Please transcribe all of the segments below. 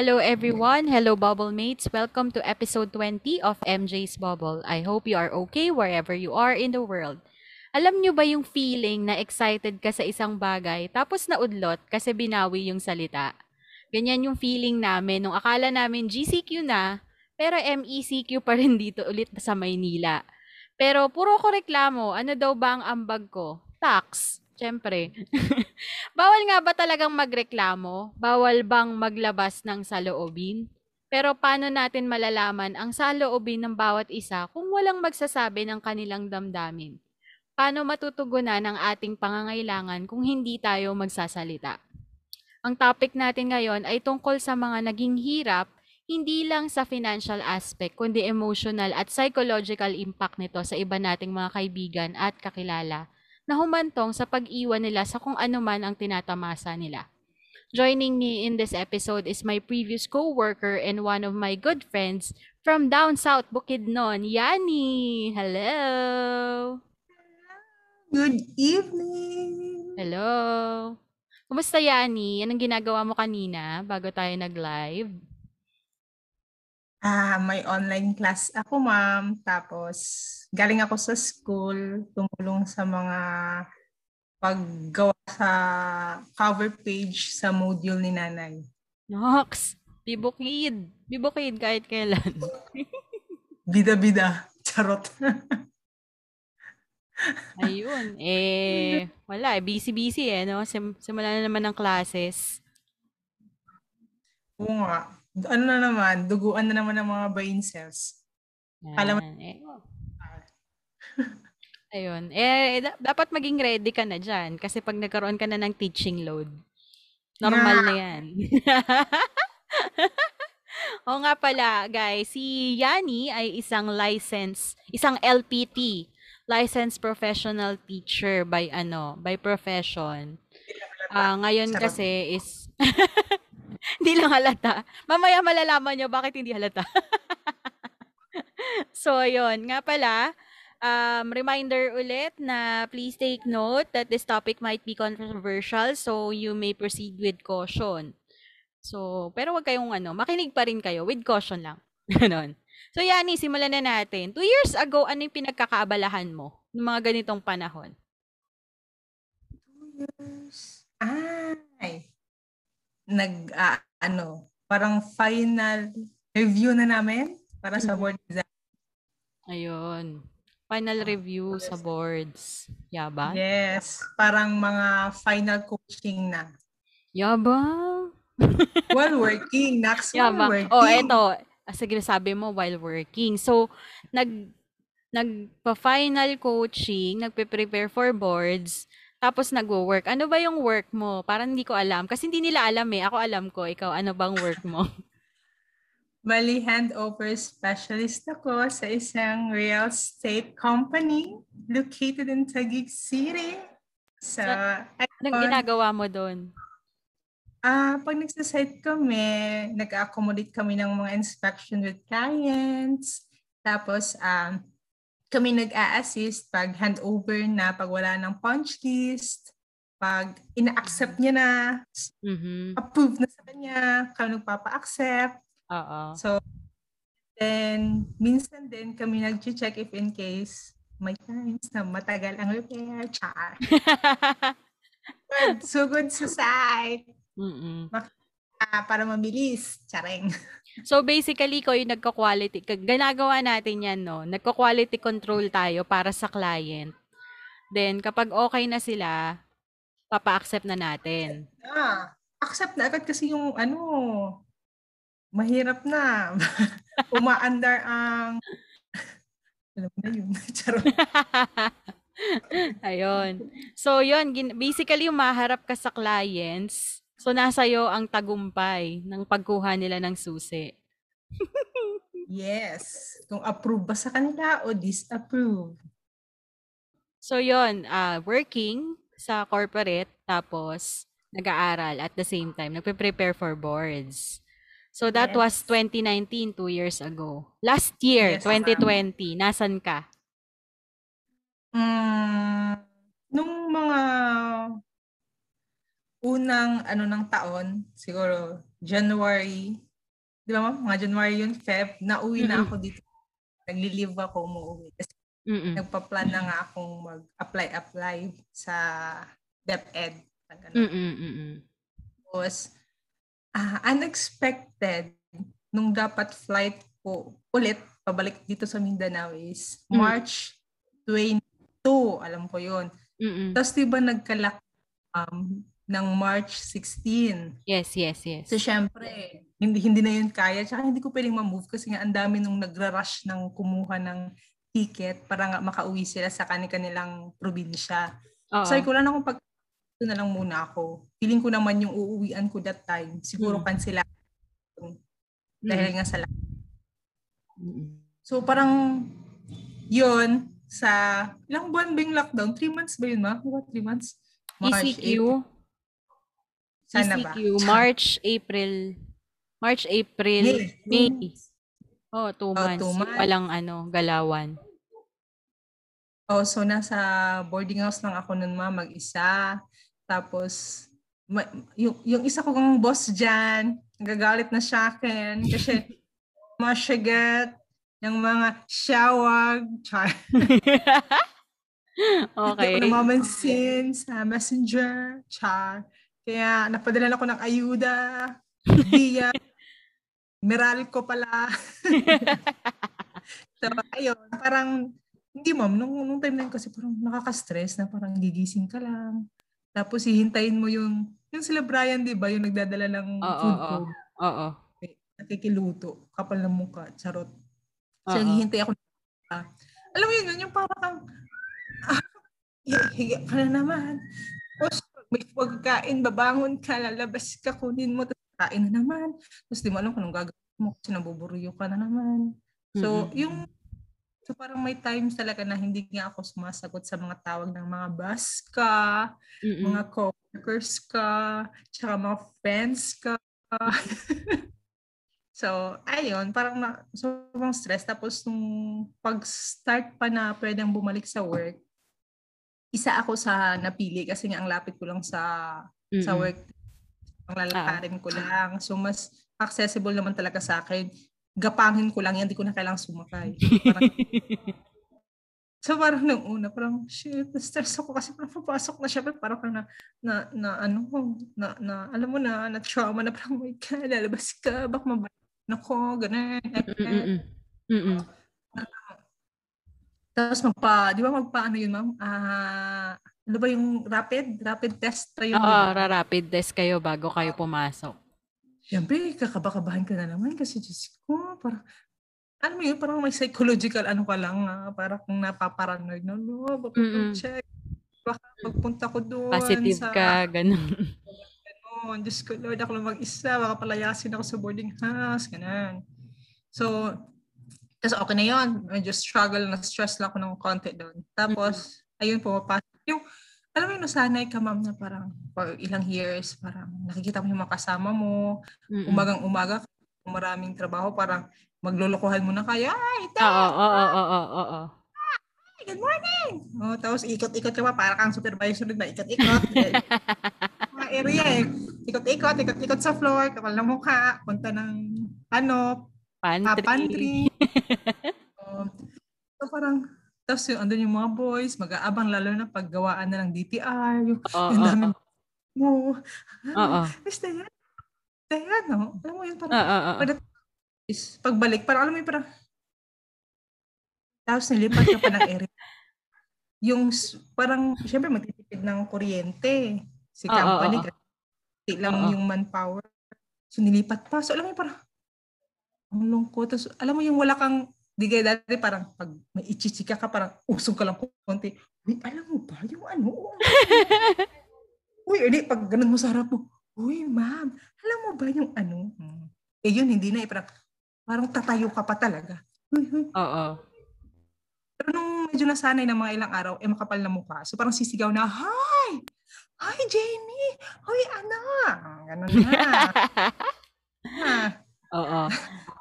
Hello everyone! Hello Bubble Mates! Welcome to episode 20 of MJ's Bubble. I hope you are okay wherever you are in the world. Alam nyo ba yung feeling na excited ka sa isang bagay tapos naudlot kasi binawi yung salita? Ganyan yung feeling namin nung akala namin GCQ na pero MECQ pa rin dito ulit sa Maynila. Pero puro ko reklamo, ano daw ba ang ambag ko? Tax! Siyempre. Bawal nga ba talagang magreklamo? Bawal bang maglabas ng saloobin? Pero paano natin malalaman ang saloobin ng bawat isa kung walang magsasabi ng kanilang damdamin? Paano matutugunan ang ating pangangailangan kung hindi tayo magsasalita? Ang topic natin ngayon ay tungkol sa mga naging hirap, hindi lang sa financial aspect, kundi emotional at psychological impact nito sa iba nating mga kaibigan at kakilala na humantong sa pag-iwan nila sa kung ano man ang tinatamasa nila. Joining me in this episode is my previous co-worker and one of my good friends from down south Bukidnon, Yanni! Hello! Good evening! Hello! Kumusta, Yanni? Anong ginagawa mo kanina bago tayo nag-live? May online class ako, ma'am. Tapos galing ako sa school, tumulong sa mga paggawa sa cover page sa module ni nanay. Nox! Bibukid! Bibukid kahit kailan. Bida-bida. Charot. Ayun. Eh, wala. Busy-busy eh, no? Simula na naman ang classes. Oo nga. Ano na naman? Duguan na naman ang mga brain cells. Alam mo. Ayun. Eh, dapat maging ready ka na dyan. Kasi pag nagkaroon ka na ng teaching load, normal na yan. O nga pala, guys. Si Yanni ay isang LPT, licensed professional teacher by profession. Ngayon kasi is, hindi lang halata. Mamaya malalaman nyo bakit hindi halata. So, ayun. Nga pala, reminder ulit na please take note that this topic might be controversial, so you may proceed with caution. So, pero wag kayong makinig pa rin kayo with caution lang. Ganon. So, Yanni, simulan na natin. 2 years ago, ano yung pinagkakaabalahan mo ng mga ganitong panahon? 2 years? Ay! Parang final review na namin para sa board exam. Ayun. Final review sa boards. Yaba? Yes. Parang mga final coaching na. Yaba? While working. Next one, working. Oh, eto. Sige, sabi mo, while working. So, nagpa-final coaching, nagpe-prepare for boards, tapos nagwo-work. Ano ba yung work mo? Parang hindi ko alam. Kasi hindi nila alam eh. Ako alam ko. Ikaw, ano bang work mo? Bali, handover specialist ako sa isang real estate company located in Taguig City. Anong ginagawa mo doon? Pag nagsasite kami, nag-accommodate kami ng mga inspection with clients. Tapos, kami nag-a-assist pag handover na, pag wala ng punch list, pag ina-accept niya na, approve na sa kanya, kami nagpapa-accept. Uh-oh. So, then, minsan din kami nag-check if in case may times na matagal ang repair, char. But, sugod sa site. Para mabilis, charing. So, basically, ko yung nagka-quality. Ginagawa natin yan, no? Nagka-quality control tayo para sa client. Then, kapag okay na sila, papa-accept na natin. Accept na agad kasi yung mahirap na. Umaandar ang alam na yun. Charot. Ayun. So, yun. Basically, umaharap ka sa clients. So, nasa iyo ang tagumpay ng pagkuha nila ng susi. Yes. Kung approve ba sa kanila o disapprove. So yun, working sa corporate tapos nag-aaral at the same time. Nagpe-prepare for boards. So that was 2019, 2 years ago. Last year, 2020, nasan ka? Nung mga unang ng taon, siguro January, di ba mga January yun, Feb, nauwi na ako dito. Nagli-leave ako, umuwi. Nagpa-plan na nga akong mag-apply sa DepEd. Tapos, unexpected, nung dapat flight ko ulit, pabalik dito sa Mindanao is March 22. Alam ko yun. Tapos diba nagkalak ng March 16. Yes. So syempre, hindi na yun kaya. Tsaka hindi ko pwedeng ma-move kasi nga ang dami nung nagra-rush ng kumuha ng ticket para nga makauwi sila sa kanilang probinsya. So ko lang akong ito na lang muna ako. Feeling ko naman yung uuwian ko that time. Siguro kansela dahil nga sa lahat. So parang yun sa ilang buwan bang lockdown? 3 months ba yun ma? 3 months? GCQ. Sana ba? March, April, May. Oh, 2 months. Walang galawan. Oh, so nasa boarding house lang ako nun ma, mag-isa. Tapos, yung isa kong boss dyan, nagagalit na siya akin kasi masyagat ng mga shawag. Okay. Hindi ko namamansin sa messenger. Kaya napadalan ako ng ayuda. Dia. Meralco pala. So, ayun. Parang, hindi ma'am, nung time na yun kasi parang nakaka-stress na parang gigising ka lang. Tapos hihintayin mo yung sila Brian, di ba? Yung nagdadala ng food ko. Oo. Nakikiluto. Kapal ng mukha. Charot. So, hihintay ako. Alam mo yun, yung parang higa ka na naman. Tapos, may pagkain, babangon ka, lalabas ka, kunin mo, tapos kain na naman. Tapos, di mo alam kung anong gagawin mo kasi nabuburuyo ka na naman. So, So parang may times talaga na hindi nga ako sumasagot sa mga tawag ng mga bus ka, mga coworkers ka, tsaka mga friends ka. So, ayun, parang sobrang stress. Tapos nung pag-start pa na pwedeng bumalik sa work, isa ako sa napili kasi nga ang lapit ko lang sa work. Ang lalakarin ko lang. So mas accessible naman talaga sa akin. Gapangin ko lang yan, di ko na kailangang sumakay. Parang, so parang nung una, parang shit, stress ako kasi parang papasok na siya, parang na alam mo na, na-trauma na parang, oh my God, lalabas ka, baka mabayan ako, ganun. Tapos ano ba yung rapid test tayo? Rapid test kayo bago kayo pumasok. Siyempre, kakabakabahan ka na naman kasi Diyos ko, parang, alam mo yun, parang may psychological ka lang, parang kung napaparanoid, check, baka pagpunta ko doon. Positive ka, ganun. Ganun, Diyos ko, Lord, ako lang mag-isa, baka palayasin ako sa boarding house, ganun. So, kasi okay na yun, medyo struggle, na-stress lang ako ng konti doon. Tapos, ayun, pumapasok yung, alam mo yun, nasanay ka ma'am na parang for ilang years, parang nakikita mo yung mga kasama mo, umagang-umaga, maraming trabaho, parang maglolokohan mo na kayo. Ay, ito! Oo. Ay, good morning! Oh, tapos ikot-ikot ka pa, parang kang supervisor na ikot-ikot. Mga area eh. Ikot-ikot sa floor, kapal na mukha, punta ng pantry. So parang, tapos andun yung mga boys, mag-aabang lalo na paggawaan na ng DTR. Yung dami mo. Tapos na yan, no? Alam mo yun, parang pagbalik, parang alam mo yun, parang tapos nilipat ka pa ng area. Yung parang, syempre magtitipid ng kuryente. Si company, kasi lang yung manpower. So nilipat pa. So alam mo yun, parang ang lungkot. Tapos alam mo yung wala kang digay dati parang pag may ichichika ka parang usog ka lang konti. Uy, alam mo ba yung ano? Uy, hindi pag ganun mo sa harap mo. Uy, ma'am, alam mo ba yung ano? Eh yun, hindi na eh. Parang, parang tatayo ka pa talaga. Oo. Pero nung medyo nasanay ng mga ilang araw, makapal na mukha. So parang sisigaw na, "Hi! Hi, Jamie! Hoy, Ana!" Ganun na. Oo.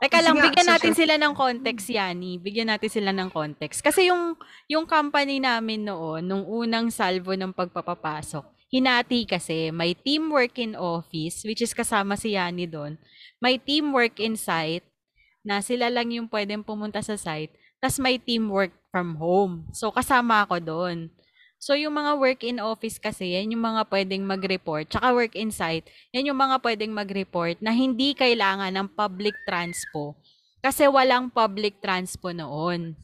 Teka lang, bigyan natin sila ng context, Yanni. Bigyan natin sila ng context. Kasi yung company namin noon, nung unang salvo ng pagpapapasok, hinati kasi may teamwork in office, which is kasama si Yanni doon. May teamwork in site, na sila lang yung pwedeng pumunta sa site. Tapos may teamwork from home. So kasama ako doon. So yung mga work in office kasi, yan yung mga pwedeng mag-report. Tsaka work in site, yan yung mga pwedeng mag-report na hindi kailangan ng public transpo. Kasi walang public transpo noon.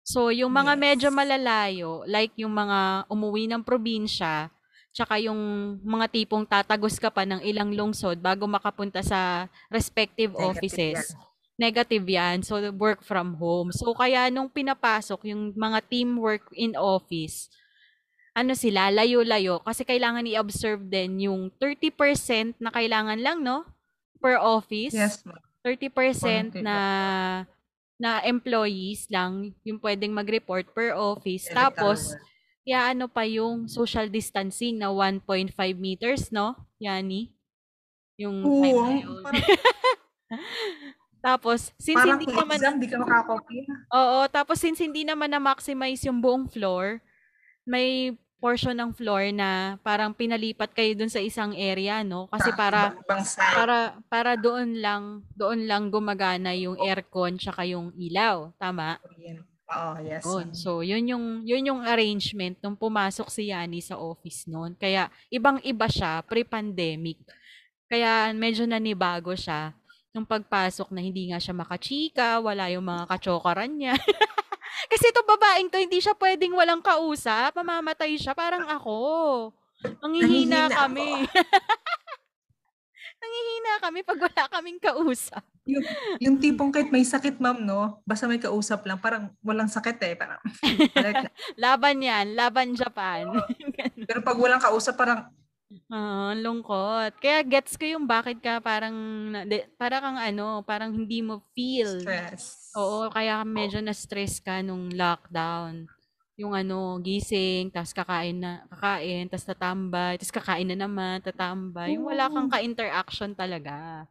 So yung mga medyo malalayo, like yung mga umuwi ng probinsya, tsaka yung mga tipong tatagos ka pa ng ilang lungsod bago makapunta sa respective offices. Negative yan. So work from home. So kaya nung pinapasok yung mga teamwork in office, ano sila, layo-layo. Kasi kailangan i-observe din yung 30% na kailangan lang, no? Per office. Yes, ma'am. 30% na employees lang yung pwedeng mag-report per office. Yeah, tapos, ano pa yung social distancing na 1.5 meters, no? Yanni? Yung 5 miles. Tapos, since parang hindi naman... Parang hindi ka makakopi. Oo, tapos since hindi naman na-maximize yung buong floor, may portion ng floor na parang pinalipat kayo doon sa isang area, no? Kasi para doon lang gumagana yung aircon tsaka yung ilaw, tama? Oh, yes. Doon. So yun yung arrangement nung pumasok si Yanni sa office noon. Kaya ibang-iba siya pre-pandemic. Kaya medyo nanibago siya nung pagpasok na hindi nga siya makachika, wala yung mga kachokaran niya. Kasi itong babaeng to, hindi siya pwedeng walang kausap. Mamamatay siya. Parang ako. Nanghihina kami. Nanghihina kami pag wala kaming kausap. Yung tipong kahit may sakit, ma'am, no? Basta may kausap lang. Parang walang sakit eh. Parang, laban yan. Laban Japan. Pero pag walang kausap, parang... lungkot. Kaya gets ko yung bakit ka parang hindi mo feel. Stress. Oo, kaya medyo na-stress ka nung lockdown. Yung gising, tapos kakain, tapos tatambay, tapos kakain na naman, tatambay. Yung wala kang ka-interaction talaga.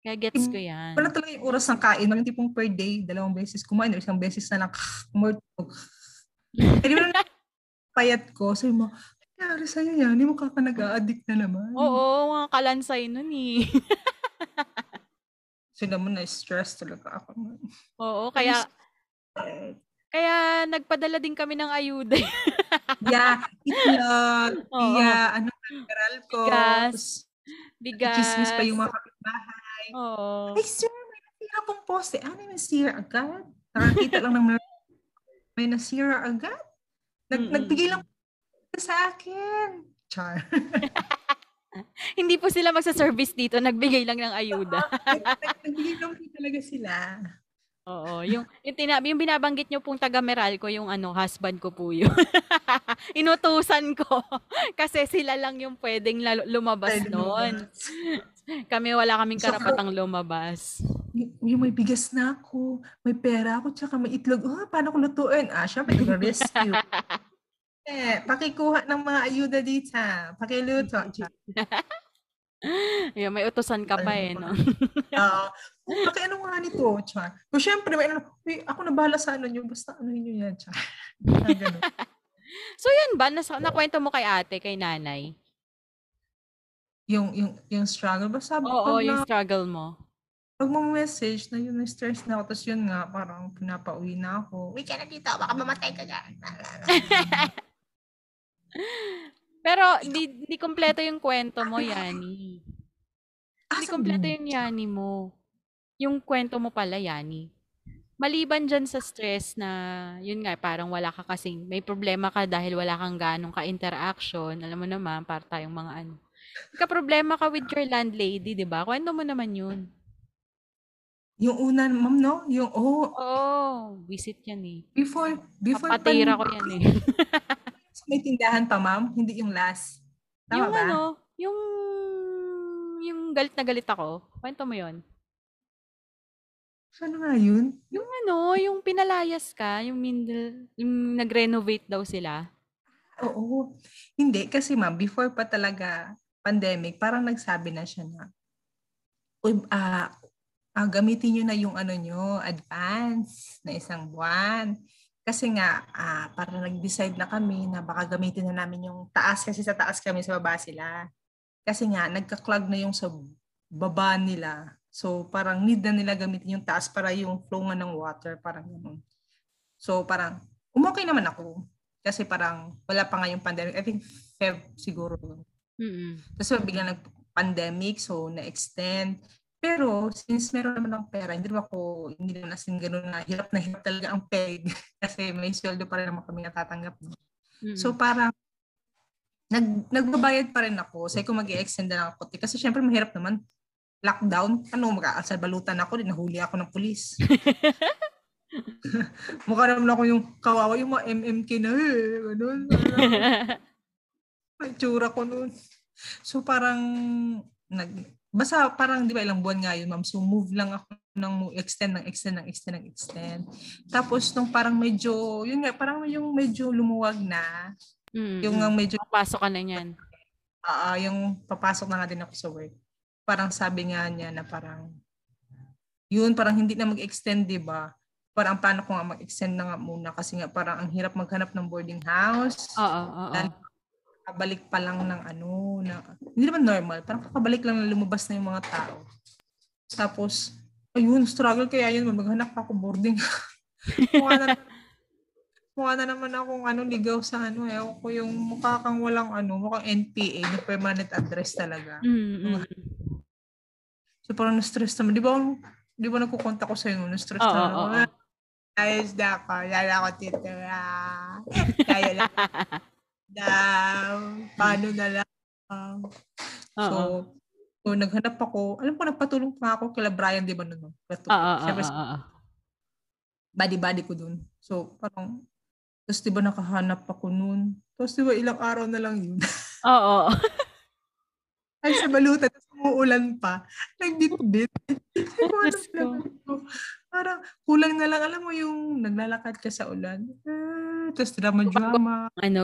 Kaya gets ko yan. Wala talaga yung oras ng kain. Walang tipong per day, 2 beses kumain, or 1 beses na lang kumurtog. Hindi mo na payat ko. Sabi mo, nangyari sa'yo yan, hindi mo nag-a-addict na naman. Oo, mga kalansay nun eh. Sila mo na-stress talaga ako. Oo, kaya nagpadala din kami ng ayuda. Itlog, Meralco. Bigas. Chismis pa yung mga kapitbahay. Oo. Ay, sir, may nasira pong poste. Ano yung nasira agad? Nakakita lang ng may nasira agad. Nagbigay lang sa akin. Char. Hindi po sila magsa-service dito. Nagbigay lang ng ayuda. Nagbigay lang talaga sila. Oo. Yung binabanggit nyo pong taga Meralco, yung husband ko po yun. Inutusan ko. Kasi sila lang yung pwedeng lumabas noon. Kami wala kaming karapatang lumabas. Yung may bigas na ako, may pera ako, tsaka may itlog. Paano ko lutuin? Syempre, rescue. Pakikuha ng mga ayuda dito. Pakiluto. May utusan ka pa no? Oo. Pakiano nga nito, Char? So, syempre, ako na bahala sa nyo. Basta nyo yan, Char. So, yun ba? Nakwento mo kay ate, kay nanay? Yung struggle? Basta, yung struggle mo. Pag message na yun, na-stress na ako. Tapos yun nga, parang pinapauwi na ako. Wait ka na dito, baka mamatay ka dyan. Pero hindi kompleto yung kwento mo, Yanni. Hindi kompleto yung Yanni mo. Yung kwento mo pala, Yanni. Maliban dyan sa stress na, yun nga, parang wala ka kasing, may problema ka dahil wala kang ganong ka-interaction. Alam mo naman, para tayong mga ano. Ka-problema ka with your landlady, di ba? Kwento mo naman yun. Yung una, ma'am, no? Yung, visit yan eh. Before papatira ko yan eh. May tindahan pa, ma'am, hindi yung last. Tama yung ba? Yung galit na galit ako. Kwento mo yun. Saan nga yun? Yung ano, yung pinalayas ka, yung Mindel, yung nag-renovate daw sila. Oo. Hindi, kasi ma'am, before pa talaga pandemic, parang nagsabi na siya na, gamitin nyo na yung ano nyo, advance na 1 buwan. Kasi nga, parang nag-decide na kami na baka gamitin na namin yung taas kasi sa taas kami, sa baba sila. Kasi nga, nagka-clog na yung sa baba nila. So, parang need na nila gamitin yung taas para yung flow nga ng water, parang ganun. So, parang, umokay naman ako. Kasi parang, wala pa nga yung pandemic. I think Feb siguro. Mm-hmm. Tapos biglang nag-pandemic, so na-extend. Pero since meron naman ng pera, hindi naman asin ganun na hirap talaga ang peg kasi may sweldo pa rin naman kami natatanggap. Mm-hmm. So parang nagbabayad pa rin ako. Kasi kung mag-i-extend na lang ako. Kasi syempre mahirap naman. Lockdown. Ano, mag-aasal balutan ako. Nahuli ako ng pulis. Mukha naman ako yung kawawa, yung mga MMK na ganun. Ay, tsura ko nun. So parang basta parang, di ba, ilang buwan nga yun, ma'am. So, move lang ako ng extend. Tapos, nung parang medyo, yun nga, parang yung medyo lumuwag na. Mm-hmm. Yung medyo... Papasok ka na niyan. Yung papasok na nga din ako sa work. Parang sabi nga niya na parang, yun, parang hindi na mag-extend, di ba? Parang paano ko nga mag-extend na nga muna kasi nga parang ang hirap maghanap ng boarding house. Oo. Kabalik pa lang ng hindi naman normal, parang kakabalik lang na lumabas na yung mga tao. Tapos, ayun, struggle kaya yun, maghanap ako boarding. mukha na naman akong ligaw sa ewan ko yung mukha kang walang mukhang NPA, yung permanent address talaga. Mm-hmm. So parang na-stress naman. Di ba nagkukontak ko sa'yo, na-stress naman. Ayos na ako, lala ko titira. Kaya lang. Paano na lang. So, naghanap ako. Alam ko, nagpatulong pa ako kila Brian, di ba nun? Body ko dun. So, parang, tapos di ba nakahanap ako nun? Tapos di ba ilang araw na lang yun? Oo. Ay, sa balutan. Tapos umuulan pa. Nagbitbit. Parang, kulang na lang. Alam mo yung naglalakad ka sa ulan. Tapos drama.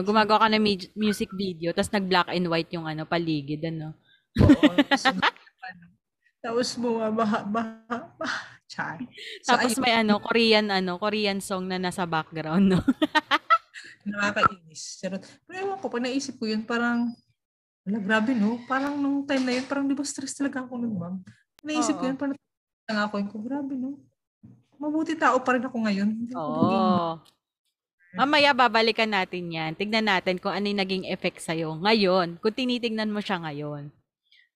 Gumagawa ka ng music video, tapos nag-black and white yung paligid, Oo. Tapos bumabaha. Char. So, tapos ayun, may Korean song na nasa background, Nakakainis. Pero ewan ko, pag naisip ko yun, parang, grabe, Parang nung time na yun, parang di ba stress talaga ako nun, ma'am? Naisip ko yun, parang ako yun, grabe, Mabuti tao pa rin ako ngayon. Oo. Mamaya babalikan natin yan. Tignan natin kung ano yung naging effect sa'yo ngayon, kung tinitignan mo siya ngayon.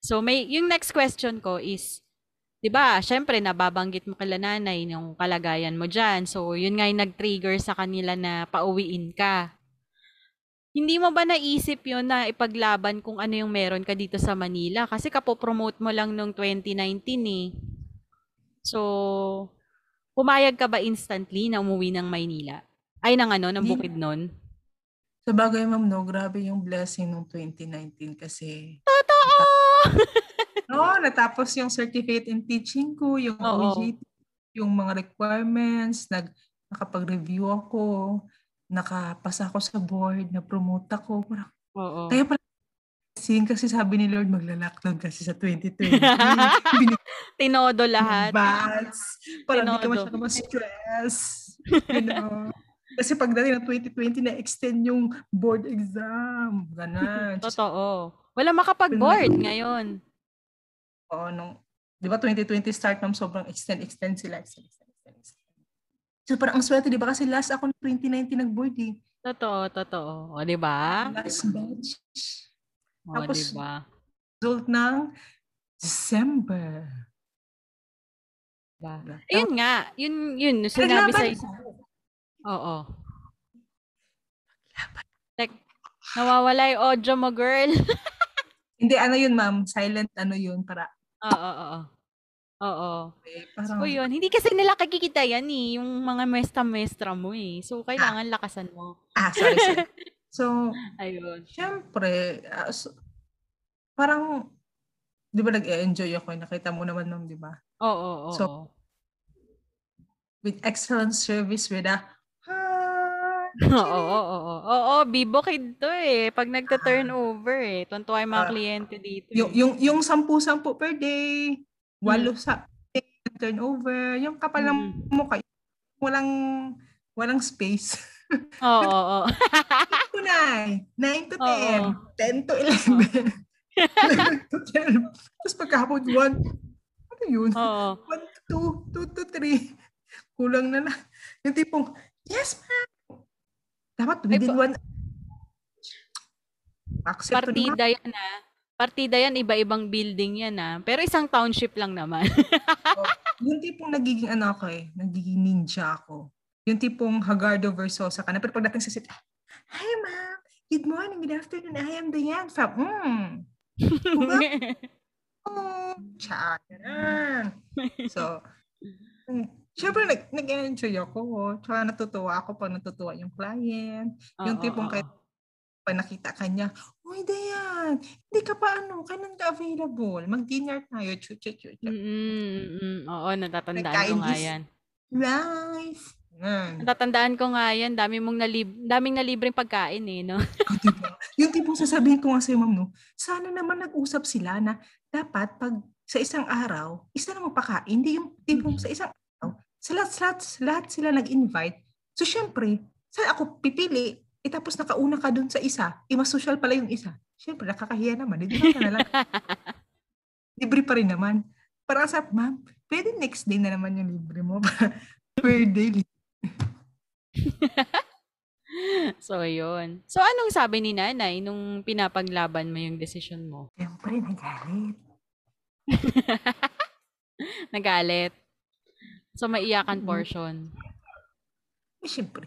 So, yung next question ko is, di ba, syempre, nababanggit mo kila nanay yung kalagayan mo dyan. So, yun nga yung nag-trigger sa kanila na pauwiin ka. Hindi mo ba naisip yun na ipaglaban kung ano yung meron ka dito sa Manila? Kasi kapopromote mo lang noong 2019 eh. So, pumayag ka ba instantly na umuwi ng Maynila? Ng Bukidnon. Sa bagay, ma'am, grabe yung blessing nung 2019 kasi... Totoo! Natapos yung certificate in teaching ko, yung OJT, yung mga requirements, nakapag-review ako, nakapasa ako sa board, na-promote ako. Kaya pala, kasi sabi ni Lord, magla-lockdown kasi sa 2020. Tinodo lahat. Parang hindi ka masyado ma-stress. Kasi pagdating ng 2020, na-extend yung board exam. Ganun. Totoo. Wala makapag-board ngayon. Oo. Di ba 2020 start ng sobrang extend sila. Extend. So parang ang swerte, di ba? Kasi last ako ng 2019 nag-board eh. Totoo. O, di ba? Last batch. Tapos, di ba? Result ng December. Diba? Ayun nga. Yun. Sinabi sa'yo. Oo. Nawawala yung audio mo, girl. Hindi, yun, ma'am. Silent, yun, para. Oo. Okay, parang... So, yun. Hindi kasi nila kakikita yan, eh. Yung mga mestra-mestra mo, eh. So, kailangan lakasan mo. Sorry. So, ayun. Syempre, so, parang, di ba nag-e-enjoy ako? Nakita mo naman, ma'am, di ba? Oo. So, with excellent service with a Oo, bibukid to eh. Pag nagta-turnover eh. Tuntua yung mga kliyente dito. Yung 10-10 per day, 8 sa day turnover, yung kapal ng mukha, walang space. Oo. 9 to 10, 10 to 11. 9 to 10. Tapos pagkahapon, 1, ano yun? 1 to 2, 2 to 3. Kulang na lang. Yung tipong, yes ma'am. Dapat within one. Partida yan ah. Partida yan, iba-ibang building yan ah. Pero isang township lang naman. Yung tipong nagiging ano ako eh. Nagiging ninja ako. Yung tipong Hagardo Versosa ka na. Pero pagdating sa sit, hi ma'am, good morning, good afternoon, I am Diane from, Charan. So, siyempre, nag-enjoy ako. Tsaka natutuwa ako pag natutuwa yung client. Yung tipong kahit pa nakita ka niya, uy, Dayan, hindi ka pa kailan ka available? Mag-dinner tayo. Chuchuchuchu. Oo, natatandaan ko nga yan. Life. Natatandaan ko nga yan. Daming nalibreng pagkain eh, no? Yung tipong sasabihin ko nga sa'yo, ma'am, no? Sana naman nag-usap sila na dapat pag sa isang araw, isa namang pakain. Hindi yung tipong sa isang lahat sila nag-invite. So, syempre, saan ako pipili? E tapos nakauna ka dun sa isa. E mas social pala yung isa. Syempre, nakakahiya naman. Hindi na lang. Libre pa rin naman. Para sa, ma'am, pwede next day na naman yung libre mo. Per day. So, yun. So, anong sabi ni nanay nung pinapaglaban mo yung decision mo? Syempre, nagalit. Nagalit. So, maiyakan portion. Siyempre,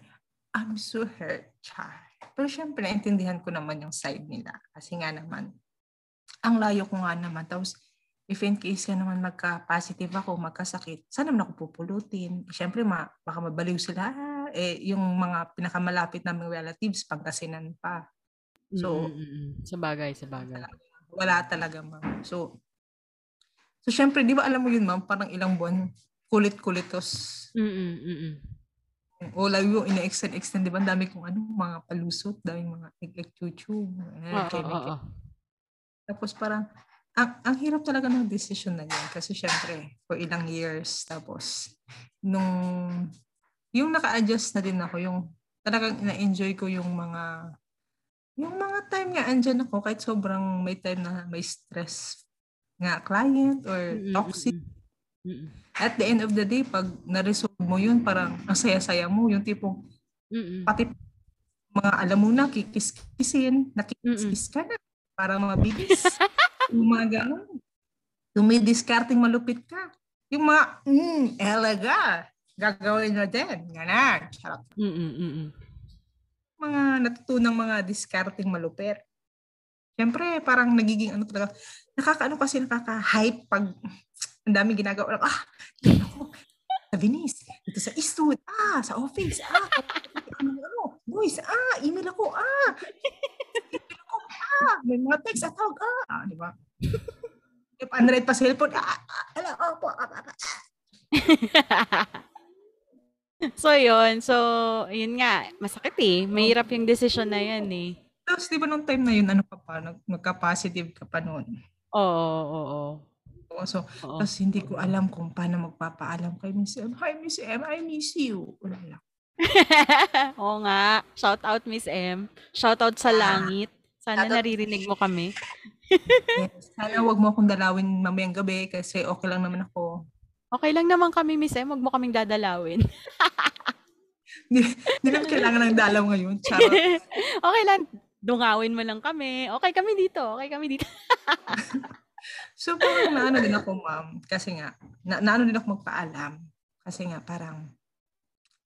I'm so hurt, child. Pero siyempre, naintindihan ko naman yung side nila. Kasi nga naman, ang layo ko nga naman. Tapos, if in case nga naman magka-positive ako, magkasakit, saan naman ako pupulutin? Siyempre, baka mabaliw sila. Eh, yung mga pinakamalapit naming relatives, pangkasinan pa. So, Sabagay. Wala talaga, ma'am. So siyempre, di ba alam mo yun, ma'am? Parang ilang buwan, kulit-kulitos. O lagi yung ina-extend, di ba? Ang dami kong mga palusot, daming mga chuchu. Tapos parang, ang hirap talaga ng decision na yun. Kasi syempre, for ilang years, tapos, yung naka-adjust na din ako, yung talagang ina-enjoy ko yung mga time nga andyan ako, kahit sobrang may time na may stress nga client or toxic. At the end of the day, pag na-resolve mo yun, parang ang saya-saya mo. Yung tipong, pati mga alam mo na, kikiskisin, nakikiskis ka na, para mabigis. Umaga lang. Tumidiskarting malupit ka. Yung mga, elaga, gagawin na din. Ganan. Mga natutunang mga diskarting malupit. Siyempre, parang nagiging talaga, nakaka-hype pag... Ang daming ginagawa. Dito sa Venice. Dito sa Eastwood. Sa office. Boys. Email ako. Email ako. May mga text at tawag. Di ba? Yung unread pa sa cellphone. Ala. Opo. So, yun. So, yun nga. Masakit eh. Mahirap yung decision na yan eh. Tapos, di ba nung time na yun, magka-positive ka pa noon? Oo. So, kasi hindi ko alam kung paano magpapaalam kay Miss M. Hi, Miss M. I miss you. Wala. Oo nga. Shout out, Miss M. Shout out sa langit. Sana naririnig mo kami. Yes. Sana wag mo akong dalawin mamayang gabi kasi okay lang naman ako. Okay lang naman kami, Miss M. Wag mo kaming dadalawin. Hindi naman kailangan ng dalaw ngayon. Charot. Okay lang. Dungawin mo lang kami. Okay kami dito. So parang naano din ako, ma'am, kasi nga, naano din ako magpaalam. Kasi nga, parang,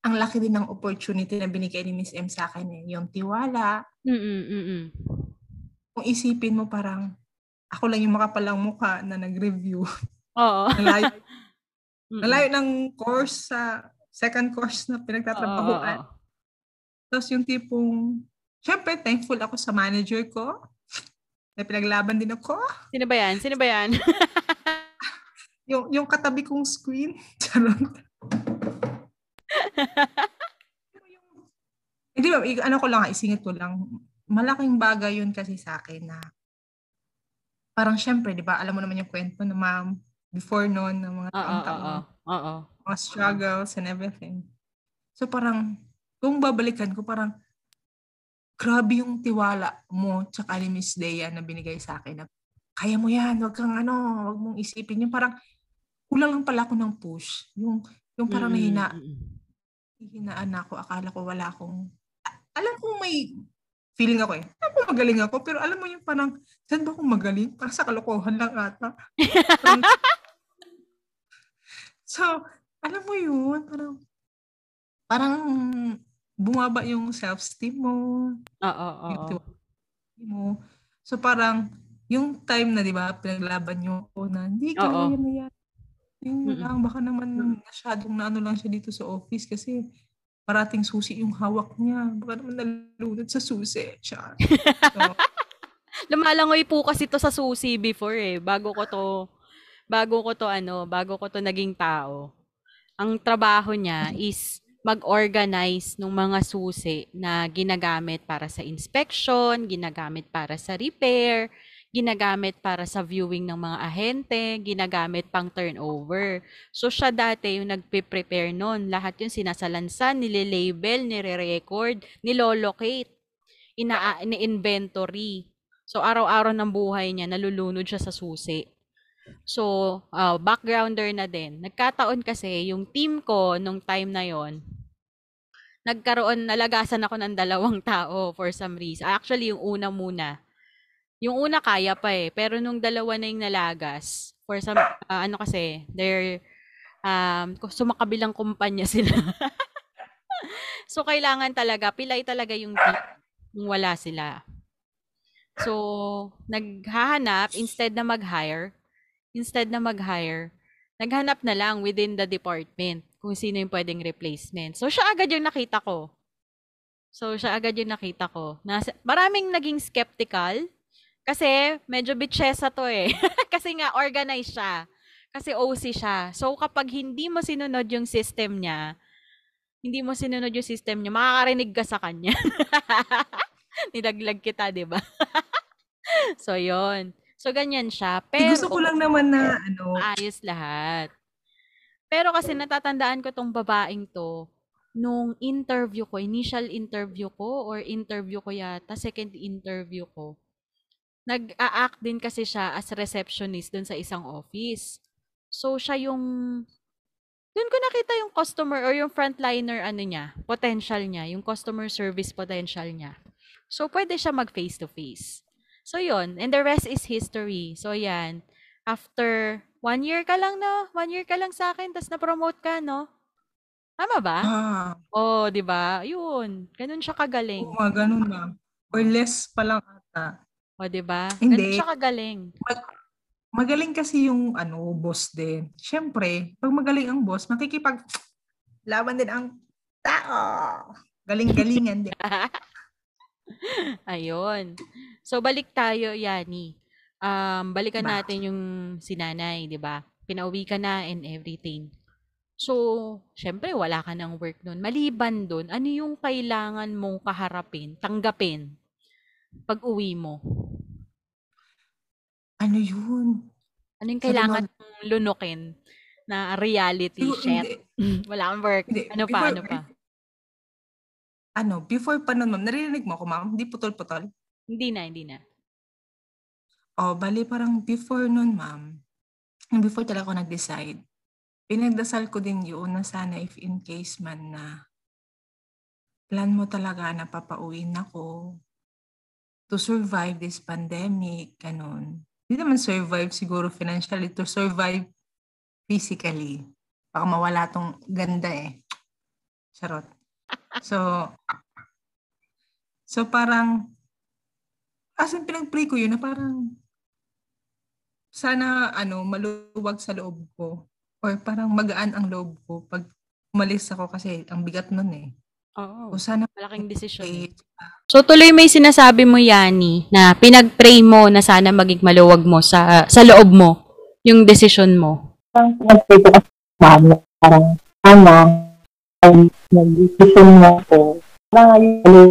ang laki din ng opportunity na binigay ni Miss M sa akin eh. Yung tiwala. Kung isipin mo parang, ako lang yung makapalang mukha na nag-review. Oo. Nalayo ng course sa second course na pinagtatrabahoan. Tapos yung tipong, syempre, thankful ako sa manager ko. May pinaglaban din ako. Sino ba yan? yung katabi kong screen. Charot. Hindi ba, ano ko lang, isingit ko lang. Malaking bagay yun kasi sa akin na parang syempre, di ba, alam mo naman yung kwento na ma'am before noon ng mga mga struggles and everything. So parang, kung babalikan ko, parang grabe yung tiwala mo tsaka ni Miss Dea na binigay sa akin na kaya mo yan, wag kang ano, wag mong isipin. Yung parang, kulang lang pala ako ng push. Yung parang nahinaan ako, akala ko wala akong, alam ko may feeling ako eh. Alam ko magaling ako, pero alam mo yung parang, saan ba akong magaling? Parang sa kalokohan lang ata. So, alam mo yun, parang bumaba yung self-esteem mo. Oo. So, parang, yung time na, di ba, pinaglaban nyo ako na, hindi ka yan. Yung lang, baka naman masyadong na ano lang siya dito sa office kasi parating susi yung hawak niya. Baka naman nalunod sa susi. So, lumalangoy po kasi to sa susi before eh. Bago ko to naging tao. Ang trabaho niya is mag-organize ng mga susi na ginagamit para sa inspection, ginagamit para sa repair, ginagamit para sa viewing ng mga ahente, ginagamit pang turnover. So siya dati yung nagpe-prepare noon, lahat yung sinasalansan, nililabel, nire-record, nilolocate, ini-inventory. So araw-araw ng buhay niya, nalulunod siya sa susi. So backgrounder na din. Nagkataon kasi yung team ko nung time na yon, nalagasan ako ng dalawang tao for some reason. Actually, yung una muna. Yung una kaya pa eh, pero nung dalawa na yung nalagas, for some, kasi, they're, sumakabilang kumpanya sila. So, kailangan talaga, pilay talaga yung team nung wala sila. So, instead na mag-hire, naghanap na lang within the department kung sino yung pwedeng replacement. So, siya agad yung nakita ko. Maraming naging skeptical. Kasi medyo bitchesa to eh. Kasi nga organized siya. Kasi OC siya. So kapag hindi mo sinunod yung system niya, makakarinig ka sa kanya. Nilaglag kita, 'di ba? So 'yon. So ganyan siya. Pero gusto ko lang naman na ayos lahat. Pero kasi natatandaan ko tong babaeng to nung interview ko, initial interview ko or interview ko yata, second interview ko. Nag-a-act din kasi siya as receptionist dun sa isang office. So, siya yung... Dun ko nakita yung customer or yung frontliner, potential niya, yung customer service potential niya. So, pwede siya mag-face-to-face. So, yun. And the rest is history. So, yan. After 1 year ka lang, no? 1 year ka lang sa akin, tas na-promote ka, no? Tama ba? Oo, diba? Yun. Ganun siya kagaling. Oo, ganun na. Or less pa lang ata. O, diba? Hindi. Ganun siya kagaling. Magaling kasi yung boss din. Siyempre, pag magaling ang boss, makikipaglaban din ang tao. Galing-galingan din. Ayun. So, balik tayo, Yanni. Balikan natin yung sinanay, diba? Pinauwi ka na and everything. So, siyempre, wala ka ng work nun. Maliban dun, ano yung kailangan mong kaharapin, tanggapin pag-uwi mo? Ano yun? Ano yung kailangan mong lunukin na reality check? Wala kang work. Hindi. Ano pa? Before pa nun, ma'am, narinig mo ako, ma'am? Hindi putol-putol? Hindi na. Bali parang before nun, ma'am, before talaga ako nag-decide, pinagdasal ko din yun na sana if in case man na plan mo talaga na papauwiin ako to survive this pandemic, ganun. Hindi naman survive siguro financially, to survive physically. Baka mawala tong ganda eh. Charot. So parang, as in pinag-pray ko yun na parang, sana maluwag sa loob ko. Or parang magaan ang loob ko pag umalis ako kasi ang bigat nun eh. Oo. Malaking desisyon. So tuloy may sinasabi mo, Yanni, na pinag-pray mo na sana maging maluwag mo sa loob mo yung desisyon mo. Parang pinag-pray ko kasi parang nag-decision na ako, parang ngayon,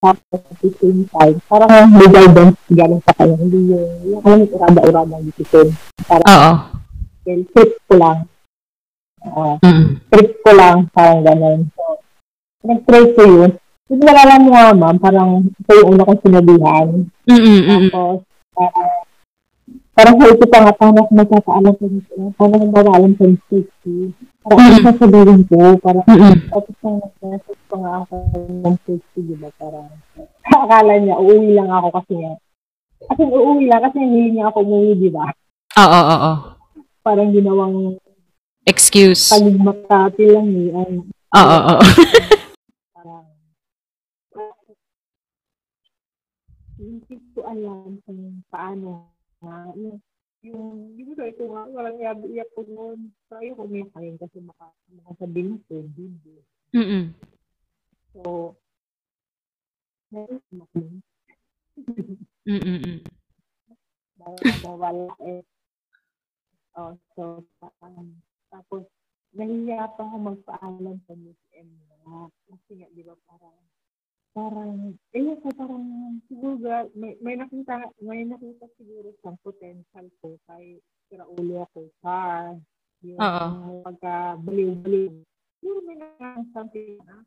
tapos at the same time, parang may guidance galing sa kanya, hindi yung alam, urada-urada ang decision. Parang, well, trip ko lang. Trip ko lang, parang gano'n. So, nag-try ko yun. Kasi nalala mo nga, ma'am, parang ito yung una kong sinabihan. Tapos, parang sa ito pa nga, parang magkakaalam sa ito, parang magkakaalam sa ito. Parang ano sasabihin ko, parang tapos nang nag-message pa nga ako ng safety, diba? Parang akala niya, uuwi lang ako kasi nga. As in, uuwi lang kasi hindi niya ako umuwi, diba? Oo. Parang ginawang excuse. Paligmatati lang eh. Oo. Parang hindi ko alam kung paano nga. Yung, hindi ko sa ito nga, walang iyak ko noon. So, ayaw ko umiyak ka rin kasi makasabihin ko, hindi. So, meron ko makin. Wala eh. Oh, so, tapos, nahiya pa ako magpaalam sa Miss M. Kasi nga, di ba, parang siguro may nakita siguro sa potential ko kay Kiraulo ako sa yung pagka-baliw-baliw. Siguro may nakita something na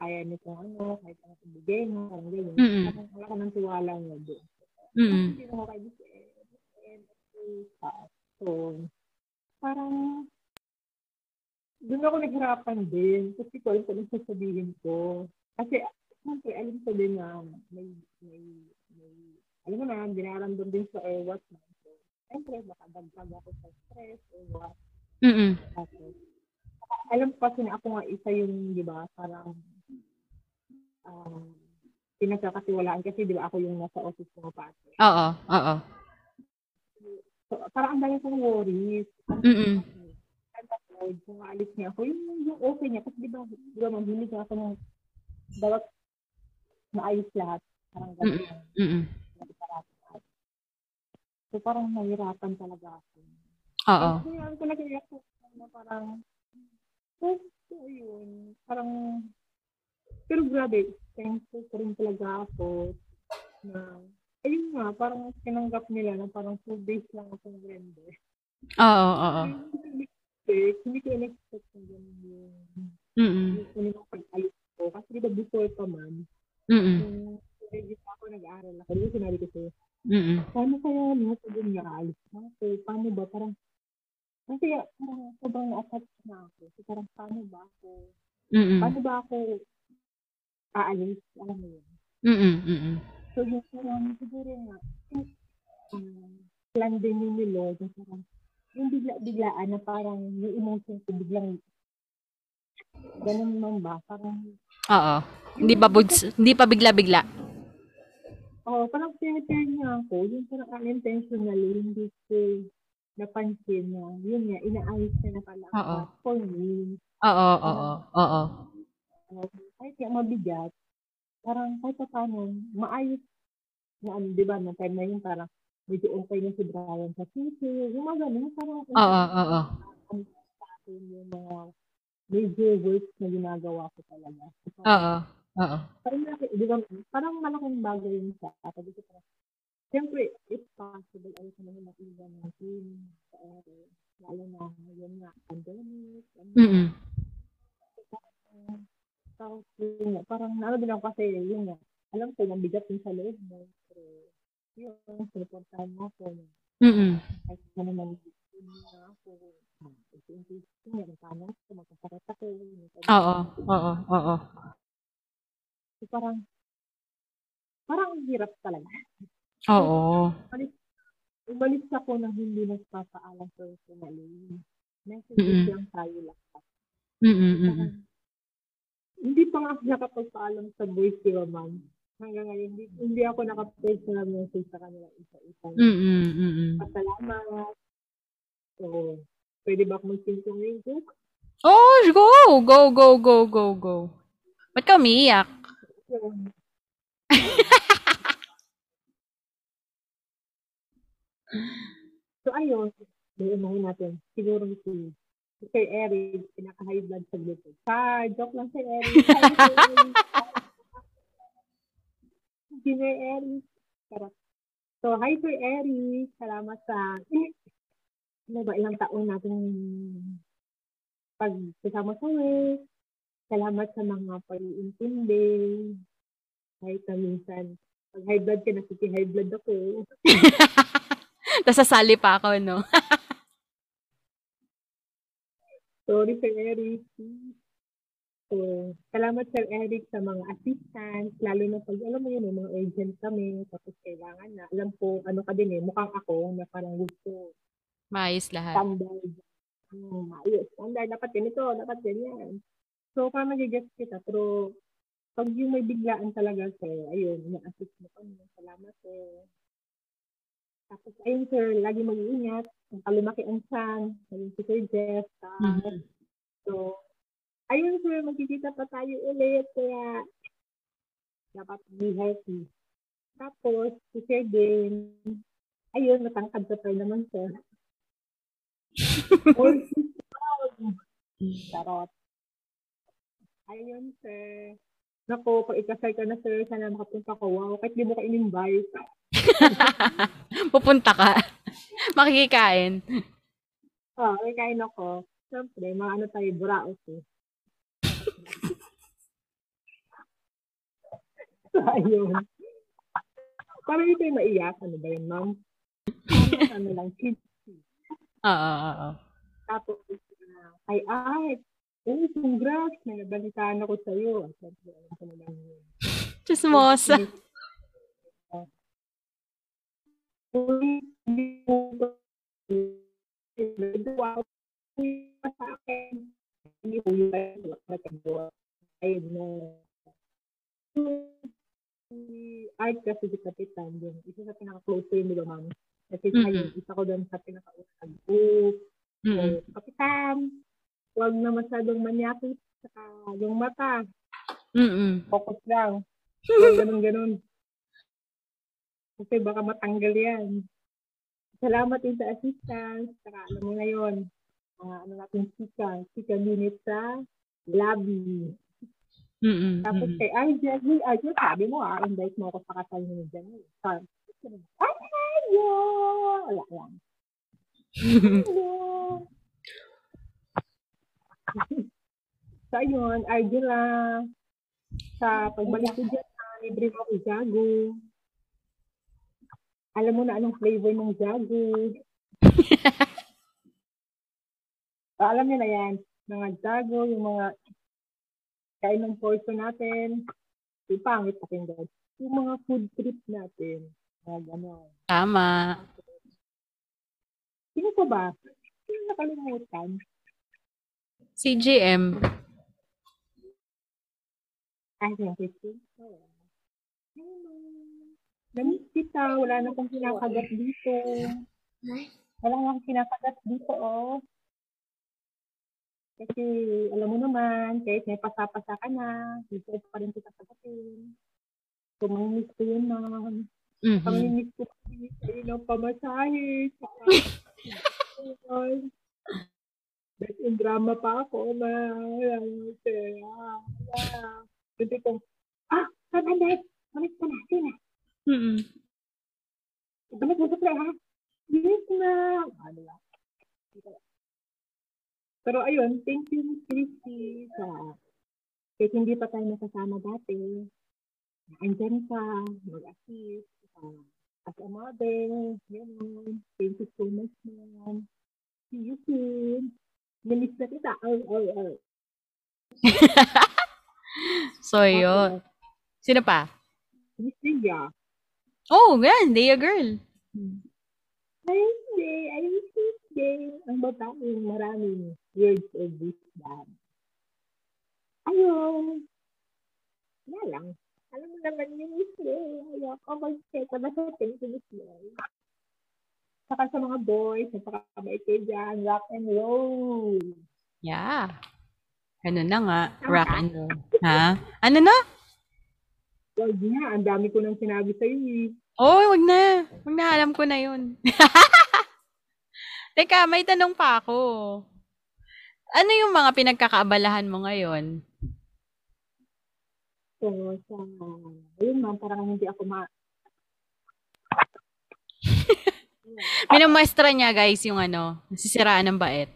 kaya nito ano, kahit ano ibigay mo, parang gano'n. Parang wala ka ng tiwala niya doon. Hindi na ako kay Miss M. So, parang doon ako naghirapan din kasi ko alam ko lang sasabihin ko. Kasi siyempre, alam ko din na may alam mo na, dinaramdam din sa airwatt na. So, siyempre, makadagdag ako sa stress or what. Okay. Alam ko kasi na ako nga isa yung, di ba, parang pinagkakatiwalaan kasi, di ba, ako yung nasa office ko pati. Oo. So, parang ang dami kong worries. Kung alis niya ako, yung okay niya. Kasi, di ba, maghili ka ako ng dapat maayos lahat. Parang gano'n. So, parang nahirapan talaga ako. Oo. Kasi alam ko nag-iyak ko na parang, yun. Parang, pero grabe, thankful ko rin talaga ako na, ayun nga, parang kinanggap nila na parang 2 days lang akong render. Oo. Hindi ko in-expect na gano'n yun. Hindi ko pag-alit. Kasi diba before pa man, ako nag-aaral ako. Hindi ko sinabi ko sa'yo, paano kaya lahat na doon nakaalis na ako? Paano ba? Parang, kasi parang sobrang na-attach na ako. So parang paano ba ako aalis? Alam mo yun? So yung parang siguro nga, plan din yung nilo. Yung biglaan na parang yung emotion ko biglang ganun man ba? Parang oo. Hindi pa bigla-bigla. Oo, parang pinipirn niya ako. Yung parang unintentionally, hindi ko napansin na. Yun nga, inaayos ka na pala. For me. Oo. Kahit yung mabigat, parang kahit paano, maayos na ano, di ba? Nang time na yun, parang medyo okay na si Brian sa teacher. Yung mga ganun, parang Oo. Yung mga medyo work na ginagawa ko talaga. Oo. Parang malaking bagay yun sa akin. Siyempre, if possible, ayos na yung matigan ng team sa area. Lalo na yun nga, pandemic. Tapos yun nga, parang ano din ako kasi yun nga, alam ko, mabigat yun sa loob mo. Pero yun, supportahan mo ako. Kasi naman, Oo. So, parang hirap talaga. Oo. Umalis ako nang hindi nagpapaalam personally. Message lang tayo lang. Hindi pa nga nakapagpaalam sa voice, diba, ma'am? Hanggang ngayon, hindi ako nakapersonal message sa kanila isa-isa. Pasalamat. So, pwede ba akong mag-tinto ngayon, Duke? Oh, go. Ba't ka umiiyak? So, ayun. Iunahin natin. Siguro si Sir Eric, pinaka-high blood sa gluten. Ah, joke lang Sir Eric. Hi, Sir Eric. So, hi Sir Eric. Salamat sa, ano ba, ilang taon natin pagsasama sa way. Salamat sa mga pag-iintindi. Kahit na minsan, pag high blood ka, nakiki-high blood ako. Nasasali pa ako, no? Sorry, Sir Eric. So, salamat, Sir Eric, sa mga assistants, lalo na pag, alam mo yun, mga urgent kami, tapos kailangan na, alam ko, ano ka din eh, mukhang ako, na parang gusto. Maayos lahat. Standard. Maayos. Standard. Dapat din ito, dapat din yan. So, parang nag-guess kita, pero pag yung may biglaan talaga, sir, ayun, na-assist mo kami. Salamat, sir. Tapos, ayun, sir, lagi mag-iingat. Ang kalumaki ang chan. Ayun si Sir Jeff. So, ayun, sir, magkikita pa tayo ulit. Kaya, dapat be healthy. Tapos, si Sir Gain. Ayun, matangkad sa tayo naman, sir. Or si Proud. Sarot. Ayun, sir. Naku, kung ikasal ka na, sir, sana makapunta ko. Wow, kahit di mo ka in-invite. Pupunta ka. Makikikain. Oo, oh, kikain ako. Siyempre, mga ano tayo, buraos eh. So, ayun. Parang ito yung maiyak. Ano ba yun, ma'am? Ano lang, cheese. Oo. Tapos, ay, ay. Oh, congrats. May nabalitaan ako sa'yo. Siyempre, ano lang yun. Chismosa. Ay, kasi si Kapitan din. Isa sa pinaka-close ko yun, di ba, ma'am? Kasi isa ko doon sa pinaka-usag group. So, Kapitan, huwag na masyadong manyakit sa yung mata. Focus lang. So, ganun-ganun. Kasi baka matanggal yan. Salamat din sa assistance. Saka alam mo na yun. Ano natin chika. Chika minute sa lobby. Tapos kay Arjen. Hey Arjen, sabi mo ah. Invite mo ako sa kasal niyo dyan. Ay, hello! Wala lang. Hello! So yun, Arjen lang. Sa pagbalik ko dyan, libre mo ako jago. Alam mo na anong flavor ng jago. So, alam niyo na yan. Mga jago, yung mga kain ng portion natin. Yung pangit pakinggan. Yung mga food trip natin. Ano. Tama. Sino ko ba? Sino nakalimutan? Si JM. Ay, okay. Namiss kita. Wala na akong kinakagat dito. Wala na akong kinakagat dito, oh. Kasi, alam mo naman, kahit may pasapasa ka na, dito pa rin kita kagatin. So, manginis ko yun, ma'am. Panginis ko kayo ng pamasahe. That's in drama pa ako, ma'am. Kasi ko, sabandit! Manit ko natin, ah. Ibalik mo sa pre, ha? Yes, ma'am. Ano lang. Pero ayun, thank you, Miss Christy. Kahit hindi pa tayo nasasama dati, andyan ka, mag-assist, as a mother, yun. Thank you so much, ma'am. See you soon. Namiss na kita. Ay. So, yun. Sino pa? Miss Lydia. Oh, yan. Day a girl. Ay, hindi. Ay, hindi. Ang babaeng maraming words of wisdom. Ayun. Wala lang. Alam mo naman yung isle. Ayoko mag-check. Masating sa isle. Saka sa mga boys, napakabait kayo dyan. Rock and roll. Yeah. Ano na nga? Rock and roll. Ha? Ano na? Wag na, ang dami ko nang sinabi sa'yo eh. Oh, wag na. Wag na, alam ko na yun. Teka, may tanong pa ako. Ano yung mga pinagkakaabalahan mo ngayon? So, yun man, parang hindi ako Minumuestra niya, guys, yung ano, nasisiraan ng bait.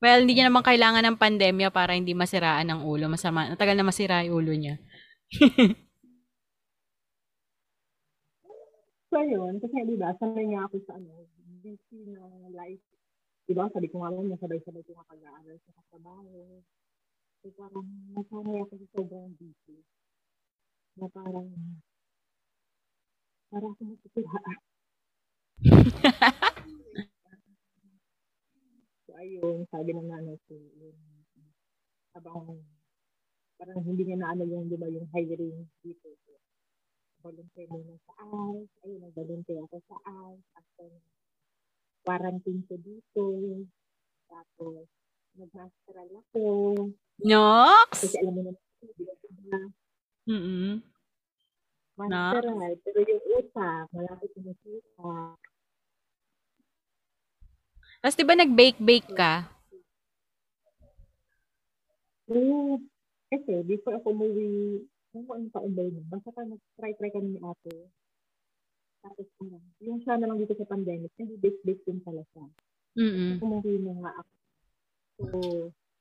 Well, hindi niya naman kailangan ng pandemya para hindi masiraan ang ulo. Masama, natagal na masira yung ulo niya. So, yun, kasi diba, sanay niya ako sa ano, busy ng life. Diba, sabi ko nga lang, nasabay-sabay ko nga pag-aaral sa katrabaho. So, parang nasanay ako sa sobrang busy. Na parang, para ako masitiraan. So, ayun, sabi ng nanay ko, yun, habang, parang hindi niya naano yung, diba, yung hiring dito. Volunteer mo na sa ALS, ayun, nag-volunteer ako sa ALS, after quarantine ko dito, tapos, nag-masteral ako. Nox! Kasi alam mo na, masteral, pero yung utak, malapit yung utak. Tapos diba nag-bake-bake ka? Kasi, before ako umuwi, kung ano pa online, basta ka nag-try kami ni ate. Tapos, yung siya na lang dito sa pandemic, nag-bake-bake din pala siya. Umuwi na nga ako. So,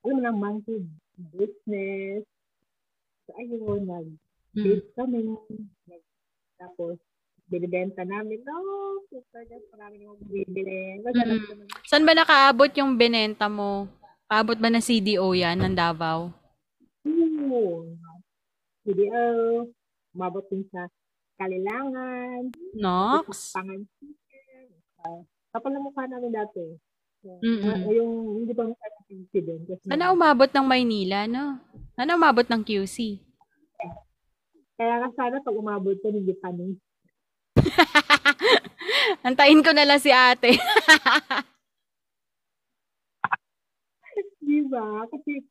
alam mo na, monkey business. So, ayun, nag-bake kami. Tapos, binibenta namin. No, super, just maraming yung bibili. Saan ba nakaabot yung binenta mo? Kaabot ba na CDO yan ng Davao? Oo. CDO, umabot din sa Kalilangan. Nox? Pangansikan. Kapal na mukha namin dati. So, yung hindi pa mukha ng QC din. Sana umabot ng Maynila, no? Sana umabot ng QC. Yeah. Kaya sana pag umabot ko, hindi pa nun. Antayin ko na lang si ate. Diba? Kasi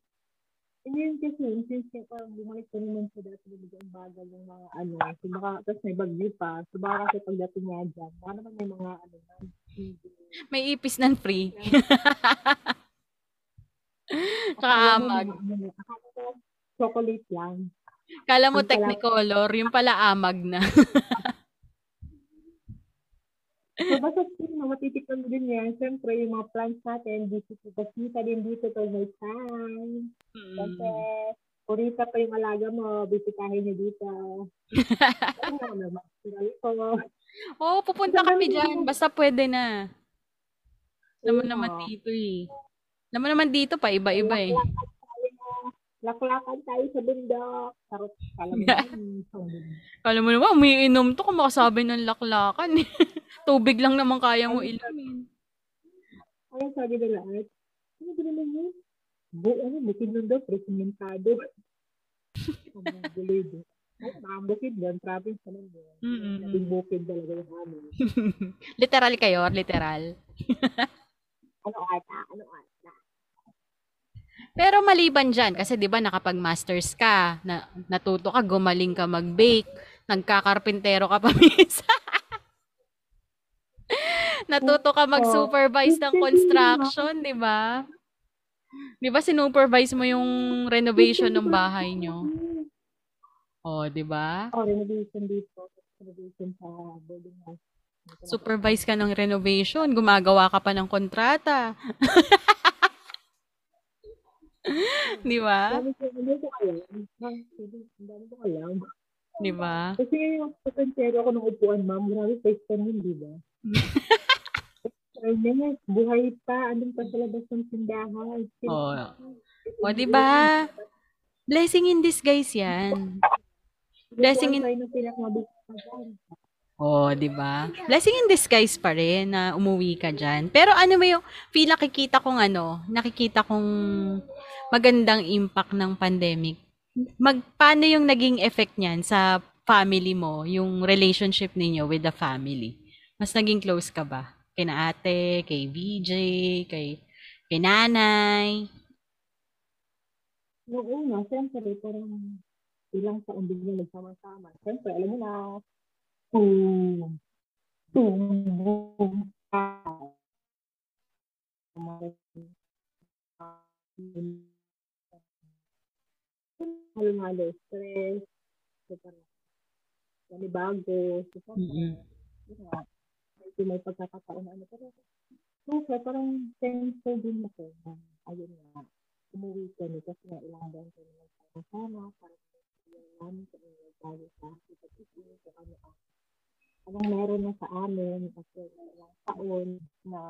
and yun kasi, since kaya parang bumalik ko naman sa dati nabigyan bagal yung mga ano, so baka, tapos may bagyo pa, so baka kasi pagdating nga dyan, baka naman may mga ano na, may ipis ng free. Kaamag. Akala ko, chocolate lang. Kala mo technicolor, yung pala amag na. So, basta din na matitikman din yan. Siyempre, yung mga plants natin, bisita din dito to my time. Kasi, kurita pa yung alaga mo, bisitahin niyo dito. Oo, pupunta kami dyan. Basta pwede na. Naman naman dito eh. Naman naman dito pa, iba-iba eh. Laklakan tayo sa bundok. Sarot, kala mo naman, umiinom to kung makasabi ng laklakan. Tubig lang naman kaya mo inumin. Ay, sabi nila, at ano gano'n yun? Bukidnon daw, presentado. Bukidnon, trapping sa lang yun. Naging bukid talaga yung amin. Literal kayo, literal. Ano ata. Pero maliban dyan, kasi di ba nakapag-masters ka, natuto ka, gumaling ka mag-bake, nagkakarpintero ka pa minsan. Natuto ka mag-supervise ng construction, di ba? Di ba sinupervise mo yung renovation ng bahay nyo? O, di ba? O, renovation dito. Renovation sa building house. Supervise ka ng renovation, gumagawa ka pa ng kontrata. Di ba? Hindi ko alam. Di ba? Kasi yung patantero ako ng upuan, ma'am. Marami face time yun, di ba? Buhay pa. Anong pasalabas ng tindahan? O, di ba? Blessing in disguise yan. Di ba? Blessing in disguise pa rin na umuwi ka dyan. Pero ano ba yung nakikita kong magandang impact ng pandemic. Paano yung naging effect niyan sa family mo, yung relationship ninyo with the family? Mas naging close ka ba? Kina ate, kay VJ, kay nanay? Oo nga, siyempre, parang ilang sa umbig niya nagsama-sama. Siyempre, alam mo na, halo-halo, stress, super bago, super may pagkakataon na ano. Pero super parang thankful din ako na ayun nga, umuwi kami kasi nga ilang daan kami nagsama-sama para namin kami nagbago sa kapatid sa kami ako. Anong meron na sa amin kasi ilang taon na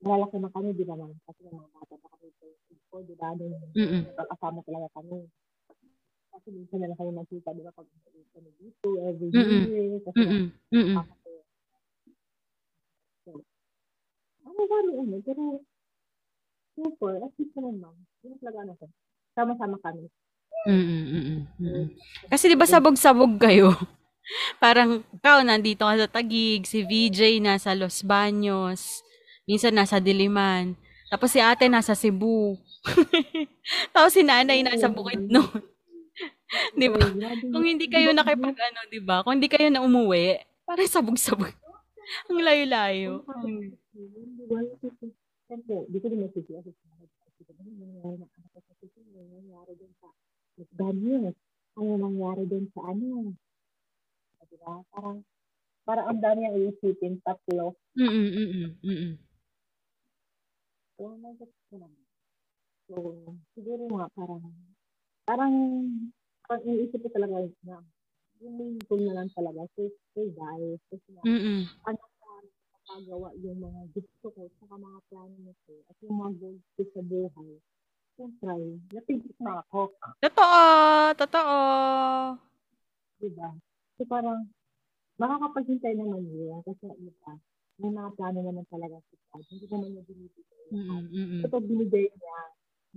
malalaki na kami, di naman kasi mga bata na kami ko, di ba? Pag-asama talaga kami. Kasi minsan na lang kayo nakita, di ba? Pag kami dito, every year. Kasi ano ba ano? Pero super, at least naman ma'am. Yun talaga ano ko. Sama-sama kami. Kasi di ba sabog-sabog kayo? Parang ikaw nandito ka sa Taguig, si VJ nasa Los Baños, minsan nasa Diliman, tapos si ate nasa Cebu, tapos si nanay nasa Bukidnon. Di ba? Kung hindi kayo nakipag ano, di ba? Kung hindi kayo na umuwi, parang sabog-sabog. Ang layo-layo. Di ko din nasisi. Ano nangyari din sa ano? Diba? Parang ang dami ang iisipin, tatlo. So, siguro nga parang iisipin talaga na yung main goal na lang talaga. So, guys, kasi nga, ano sa pagkagawa yung mga gusto ko, saka mga plano ko, at yung mga goals ko sa buhay. So, try. Napigit na ako. Totoo! Diba? So parang, makakapaghintay naman yun. Kasi iba, may mga plano naman talaga si God. Hindi naman niya binibigay. So pag binibigay niya,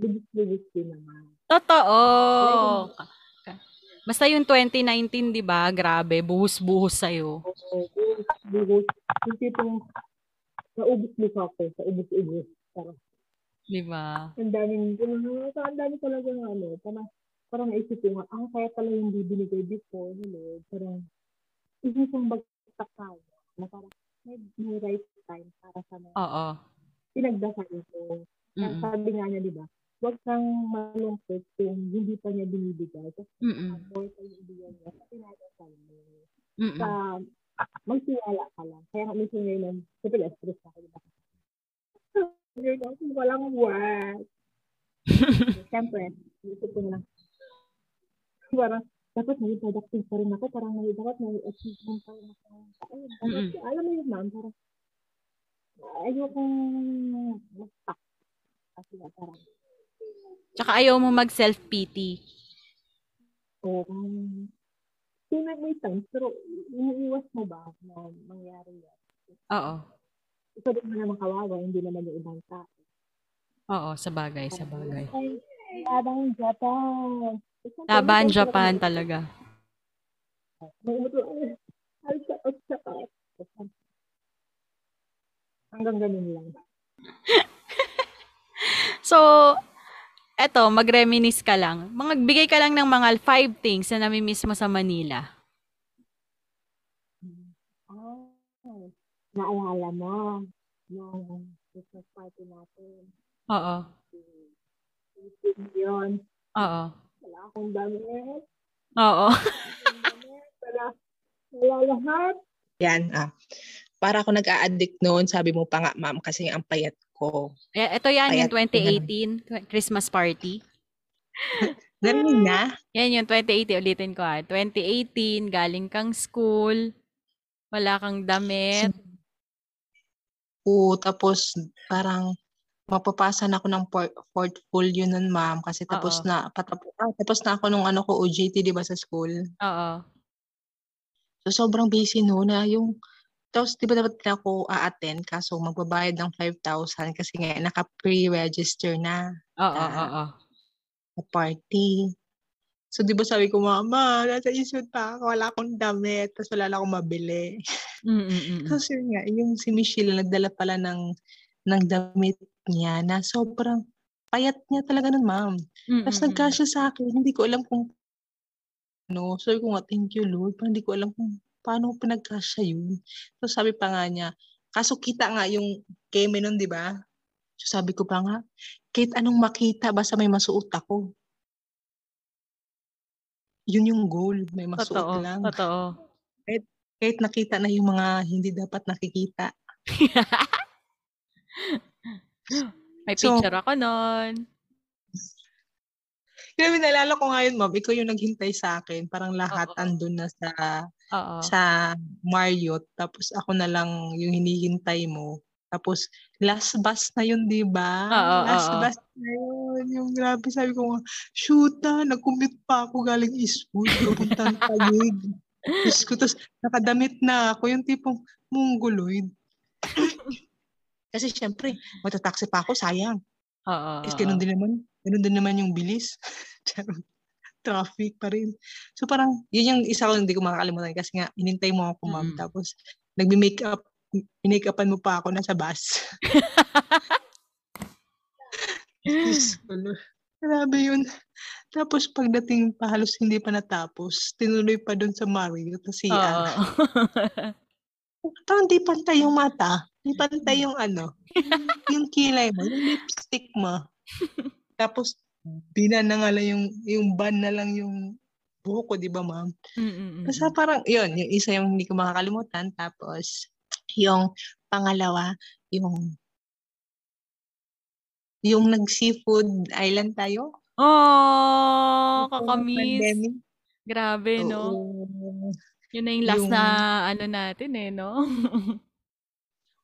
bigis-bigis din naman. Totoo! Basta yung 2019, di ba? Grabe, buhos-buhos sa'yo. Oo, buhos-buhos. Yung tipong, naubos-ubos. Di ba? Ang dami talaga ng ano. Parang naisipin mo, kaya pala yung bibinigay before, no Lord, parang isang bagsak tayo, na parang may right time para sa mga pinagdasal ito. Sabi nga niya, diba, huwag kang malungkot kung hindi pa niya binibigay kasi more tayo ibigay niya sa pinagdasal niya. Sa magsiwala ka lang. Kaya kami siya ngayon, super stress ako, diba? Walang what? Siyempre, isip ko na lang. Parang, dapat may productive pa rin ako, parang dapat may achievement pa rin ako. Alam mo yun, ma'am, parang ayokong mag-stuck. Kasi na parang. Tsaka ayaw mo mag-self-pity. Sinag may times, pero iniiwas mo ba na mangyari yan? Oo. Ito din mo naman kawawa, hindi naman yung ibang tao. Oo, sabagay. Labang Japan. Laban Japan talaga. Hanggang ganun lang. So, eto, mag-reminis ka lang. Magbigay ka lang ng mga 5 things na nami-miss mo sa Manila. Naalala mo yung Christmas party natin. Oo. Yun. Oo. Wala akong damit. Oo. Wala lahat. Yan. Para ako nag-a-addict noon, sabi mo pa nga, ma'am, kasi ang payat ko. Ito yan, payat yung 2018 Christmas party. Ganun na? Yan yung 2018. Ulitin ko 2018, galing kang school, wala kang damit. Tapos parang mapapasan ako ng portfolio nun, ma'am, kasi tapos na tapos na ako nung ano ko OJT, di ba, sa school. Oo. So sobrang busy noon na yung tapos di ba dapat ako a-attend kaso magbabayad ng 5,000 kasi nga naka-pre-register na. Party. So di ba sabi ko, mama, nasa Eastwood pa ako, wala akong damit, tapos wala na akong mabili. Kasi nga yung si Michelle nagdala pala ng damit niya na sobrang payat niya talaga nun, ma'am. Tapos nagkasya sa akin, hindi ko alam kung ano. Sabi ko nga, thank you, Lord. Parang hindi ko alam kung paano pinagkasya yun. So sabi pa nga niya, kaso kita nga yung keme nun, di ba? So sabi ko pa nga, kahit anong makita, basta may masuot ako. Yun yung goal, may masuot totoo, lang. Totoo. Kahit nakita na yung mga hindi dapat nakikita. May picture so, ako nun. Grabe, naalala ko ngayon, ma'am, ikaw yung naghintay sa akin. Parang lahat andun na sa Marriott. Tapos ako na lang yung hinihintay mo. Tapos last bus na yun, di ba? Last bus na yun. Yung grabe, sabi ko, shoota, nag-commute pa ako galing Eastwood. Papuntang Taguig. Tapos nakadamit na ako. Yung tipong mongoloid. Kasi syempre, matataksi pa ako, sayang. Kasi ganun din naman yung bilis. Traffic pa rin. So parang, yun yung isa ko hindi ko makakalimutan kasi nga, hinintay mo ako, ma'am. Tapos, nagbi-makeup, make-upan mo pa ako nasa bus. Grabe yun. Tapos, pagdating pa, halos hindi pa natapos, tinuloy pa dun sa Mario, kasi parang di pantay yung mata. Di pantay yung yung kilay mo, yung lipstick mo. Tapos, binanangala yung ban na lang yung buhok ko, di ba, ma'am? Kasi parang, yun, yung isa yung hindi ko makakalimutan. Tapos, yung pangalawa, yung nag-seafood island tayo. Oh, kakamiss. Grabe, oo. No? Yun na yung last na natin eh, no?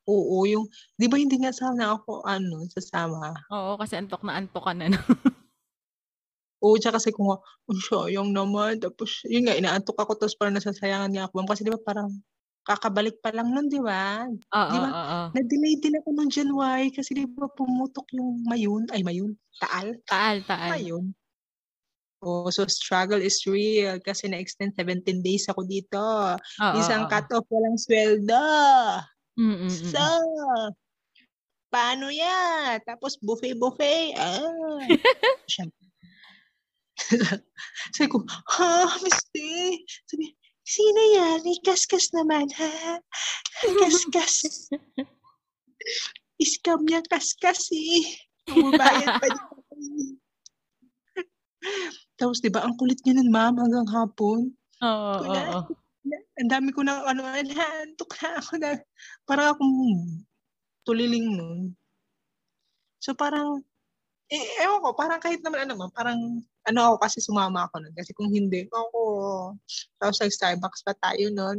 Oo, yung, di ba hindi nga sana ako, sasama? Oo, kasi antok ka na, no? Oo, tsaka kasi kung, sayang naman, tapos, yun nga, inaantok ako, tapos parang nasasayangan niya ako. Kasi di ba parang, kakabalik pa lang nun, di ba? Na-delay din ako ng January, kasi di ba pumutok yung Taal. Mayun. Oh, so struggle is real kasi na-extend 17 days ako dito. Isang cut-off, walang sweldo. So, paano yan? Tapos buffet. Sabi ko, mistake. Sabi, sino yan? Ikaskas naman, ha? Ikaskas. Iskam niya kaskas, eh. Bumayan pa dito. Tapos, di ba, ang kulit niya nun, ma'am, hanggang hapon. Oo. Ang dami ko na, antok na ako na. Parang akong tuliling nun. So, parang, ewan ko, parang kahit naman, ako kasi sumama ako nun. Kasi kung hindi, tapos nag-Starbucks pa tayo nun.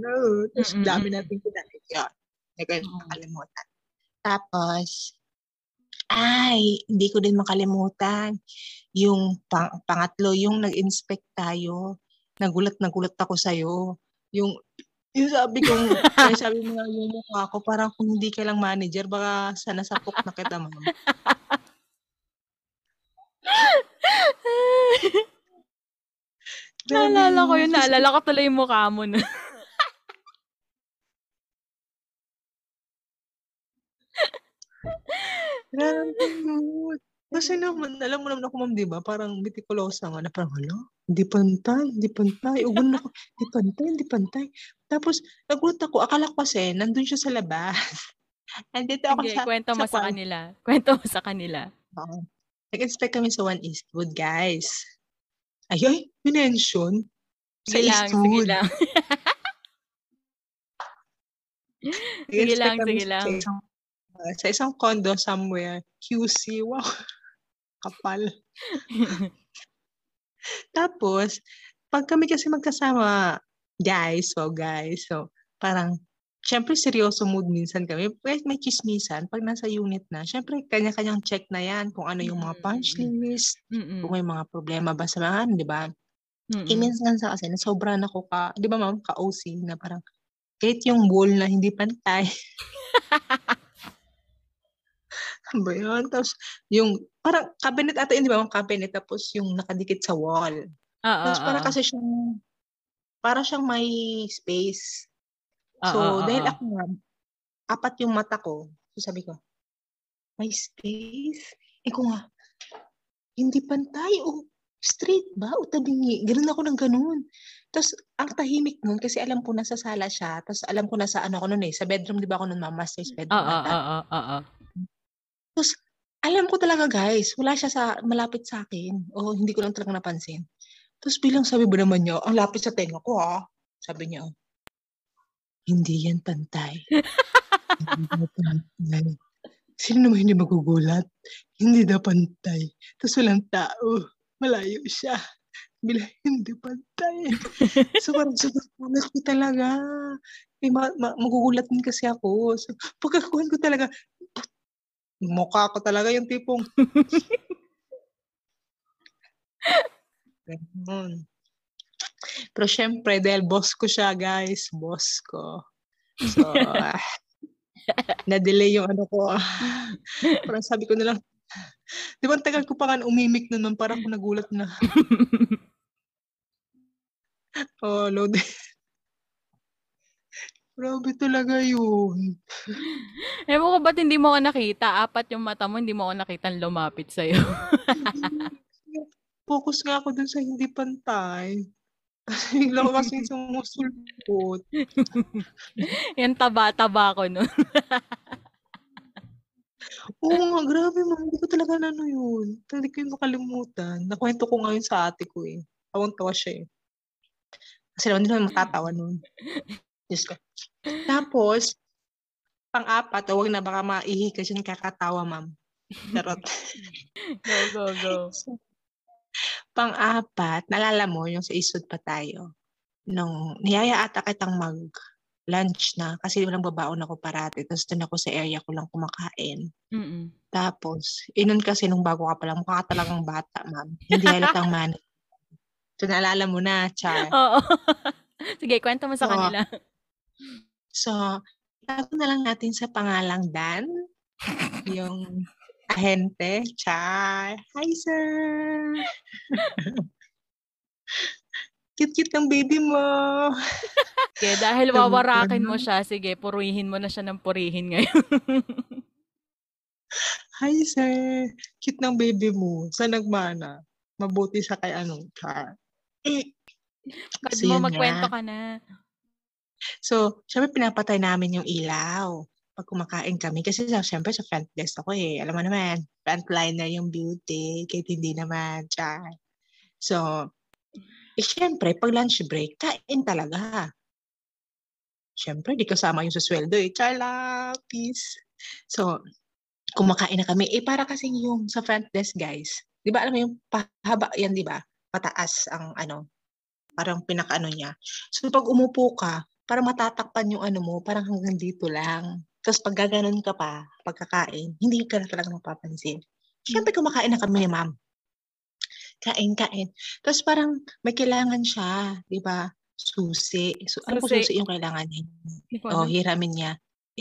Tapos, dami natin kinalit. Yun. Hindi ko yun makalimutan. Tapos, hindi ko din makalimutan. Yung pangatlo, yung nag-inspect tayo, nagulat ako sa'yo. Yung sabi kong, kaya sabi mo nga yung mukha ko, parang kung hindi ka lang manager, baka sana sapok na kita, ma'am. Naalala ko tuloy yung mukha mo na. Grabe. Kasi naman, alam mo naman ako, ma'am, di ba? Parang mitikulosa nga na parang, hindi pantay. Ugon ako, hindi pantay. Tapos, nagulat ako. Akala ko kasi, nandun siya sa labas. Andito ako okay, kwento mo sa kanila. Nag-inspect kami sa One Eastwood, guys. Ay, minention. Sa Eastwood. Sige lang. Sa isang condo somewhere, QC, wow. Kapal. Tapos, pag kami kasi magkasama, guys, so parang, syempre seryoso mood minsan kami. May chismisan, pag nasa unit na, syempre kanya-kanyang check na yan, kung ano yung mga punch list, kung may mga problema ba sa mga, di ba? Minsan sa kasi, nasobra na ko ka, di ba ma'am, ka-OC, na parang, kahit yung bowl na hindi pantay. Ba yun? Tapos, yung, parang cabinet ata yun, di ba? Ang cabinet, tapos yung nakadikit sa wall. Tapos, para siyang may space. Dahil ako nga, apat yung mata ko. So, sabi ko, may space? Kung nga, hindi pantay o straight ba? O tabingi? Ganun ako ng ganun. Tapos, ang tahimik nun, kasi alam ko na sa sala siya, tapos alam ko na sa ako nun eh. Sa bedroom, di ba ako nun, master's bedroom. Tapos, alam ko talaga guys, wala siya sa malapit sa akin. O hindi ko lang talaga napansin. Tapos bilang sabi ba naman niya, ang lapit sa tenga ko ha. Sabi niya, hindi yan pantay. Sino naman hindi magugulat? Hindi na pantay. Tapos walang tao. Malayo siya. Bila, hindi pantay. So parang subukulat ko talaga. Eh, magugulat din kasi ako. So, pagkakuhan ko talaga, mukha ko talaga yung tipong. Pero syempre, dahil boss ko siya, guys. Boss ko. So, na-delay yung ano ko. Parang sabi ko na lang, di ba, tagal ko pa nga umimik naman. Parang ako nagulat na. Oh, Lord. Grabe talaga yun. Ewan ko ba't hindi mo ako nakita? Apat yung mata mo, hindi mo ako nakita lumapit sa'yo. Focus nga ako dun sa hindi pantay. Bigla ko kasi sumusulpot. Yan taba-taba ko nun. Oo nga, grabe mo. Hindi ko talaga ano yun. Hindi ko yung makalimutan. Nakwento ko ngayon sa ate ko eh. Tawang-tawa siya eh. Kasi naman din naman matatawa nun. Diyos ko. Tapos, pang-apat, huwag na baka maihi kasi kakatawa, ma'am. Tarot. Go. So, pang-apat, nalala mo, yung sa Eastwood pa tayo, nung niyaya ata kitang mag-lunch na kasi walang babaon ako parati. Tapos doon ako sa area ko lang kumakain. Mm-hmm. Tapos, inon kasi nung bago ka pa lang, mukha ka talagang bata, ma'am. Hindi halatang manit. So, naalala mo na, Char. Oo. Sige, kwento mo sa kanila. So, tapos na lang natin sa pangalang Dan, yung ahente, Char. Hi, sir! Cute-cute ng baby mo. Okay, dahil wawarakin mo siya, sige, purihin mo na siya ng purihin ngayon. Hi, sir! Cute ng baby mo. Saan nagmana? Mabuti sa kay anong Char. Kasi so, mo magkwento ka na. So, syempre pinapatay namin yung ilaw pag kumakain kami. Kasi syempre sa front desk ako eh. Alam mo naman, frontliner yung beauty. Kahit hindi naman, Char. So, syempre, pag lunch break, kain talaga. Syempre, di kasama yung sa sweldo eh. Char, lapis. So, kumakain na kami. Eh, para kasi yung sa front desk, guys. Di ba, alam mo yung pahaba yan, di ba? Pataas ang ano. Parang pinakaano niya. So, pag umupo ka, parang matatakpan yung ano mo, parang hanggang dito lang. Tapos, pag gaganon ka pa, pagkakain, hindi ka na talaga mapapansin. Siyempre, kumakain na kami ni ma'am. Kain. Tapos, parang may kailangan siya, di ba? Susi. So, ano po susi yung kailangan niya? O, hiramin niya.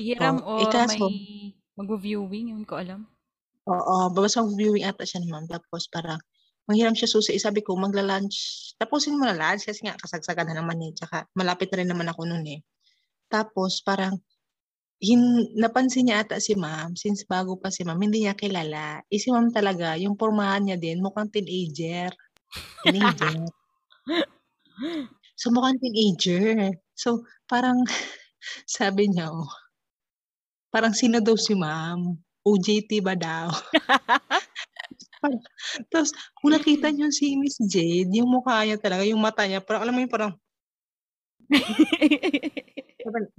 Hiram o may mag-viewing, yun ko alam. Oo, babas mag-viewing ata siya naman. Tapos, parang manghiram siya susi. Sabi ko, magla-lunch. Tapusin mo na lunch kasi nga kasagsagan na naman eh. Tsaka malapit na rin naman ako noon eh. Tapos parang napansin niya ata si ma'am since bago pa si ma'am. Hindi niya kilala. Eh si ma'am talaga, yung pormahan niya din mukhang teenager. So mukhang teenager. So parang sabi niya oh, parang sino daw si ma'am? OJT ba daw? Tapos, kung nakita niyo si Miss Jade, yung mukha niya talaga, yung mata niya, parang, alam mo yun, parang,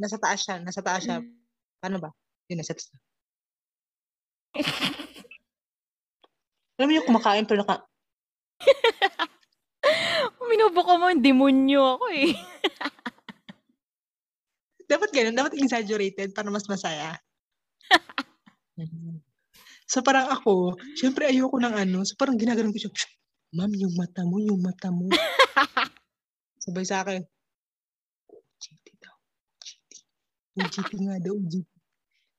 nasa taas siya. Ano ba? Yun, nasa taas. Alam mo yung kumakain, pero minubuko mo, demonyo ako eh. Dapat ganun, dapat exaggerated para mas masaya. So parang ako, syempre ayoko ng ano. So parang ginagano'n ko siya, ma'am, yung mata mo. Sabay sa akin, OJT nga daw.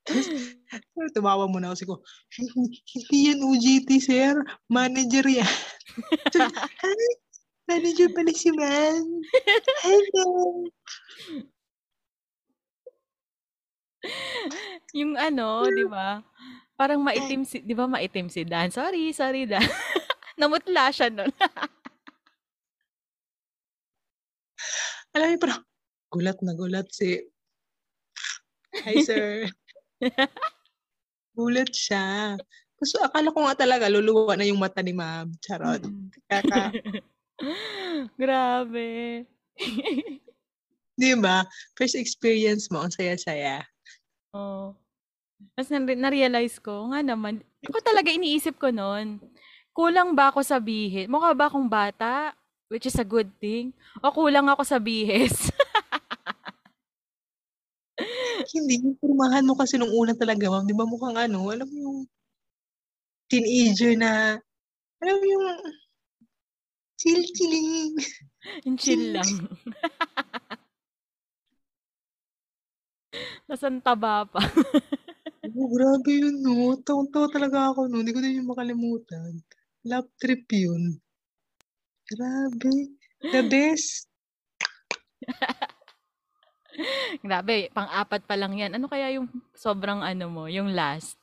Tapos tumawa muna kasi ko, hindi yan OJT, sir. Manager yan. So, hi, manager pala si ma'am. Hello. Yung ano, di ba? Parang maitim si Dan. Sorry, Dan. Namutla siya nun. Alam niyo, parang gulat na gulat si hi, sir. Gulat siya. So, akala ko nga talaga, luluwa na yung mata ni ma'am. Charot. Kaka. Grabe. Di ba? First experience mo, ang saya-saya. Oo. Oh. Tapos na-realize ko, nga naman, ako talaga iniisip ko noon, kulang ba ako sa bihis? Mukha ba akong bata? Which is a good thing. O kulang ako sa bihis? Hindi. Formahan mo kasi nung una talaga, ma'am. Di ba mukhang ano, alam mo yung teenager na, alam mo yung chill-chilling. Chill lang. Nasaan taba pa. Oh, grabe yun, no? Taon-taon talaga ako, no? Hindi ko din yung makalimutan. Lap trip yun. Grabe. The best. Grabe. Pang-apat pa lang yan. Ano kaya yung sobrang ano mo? Yung last?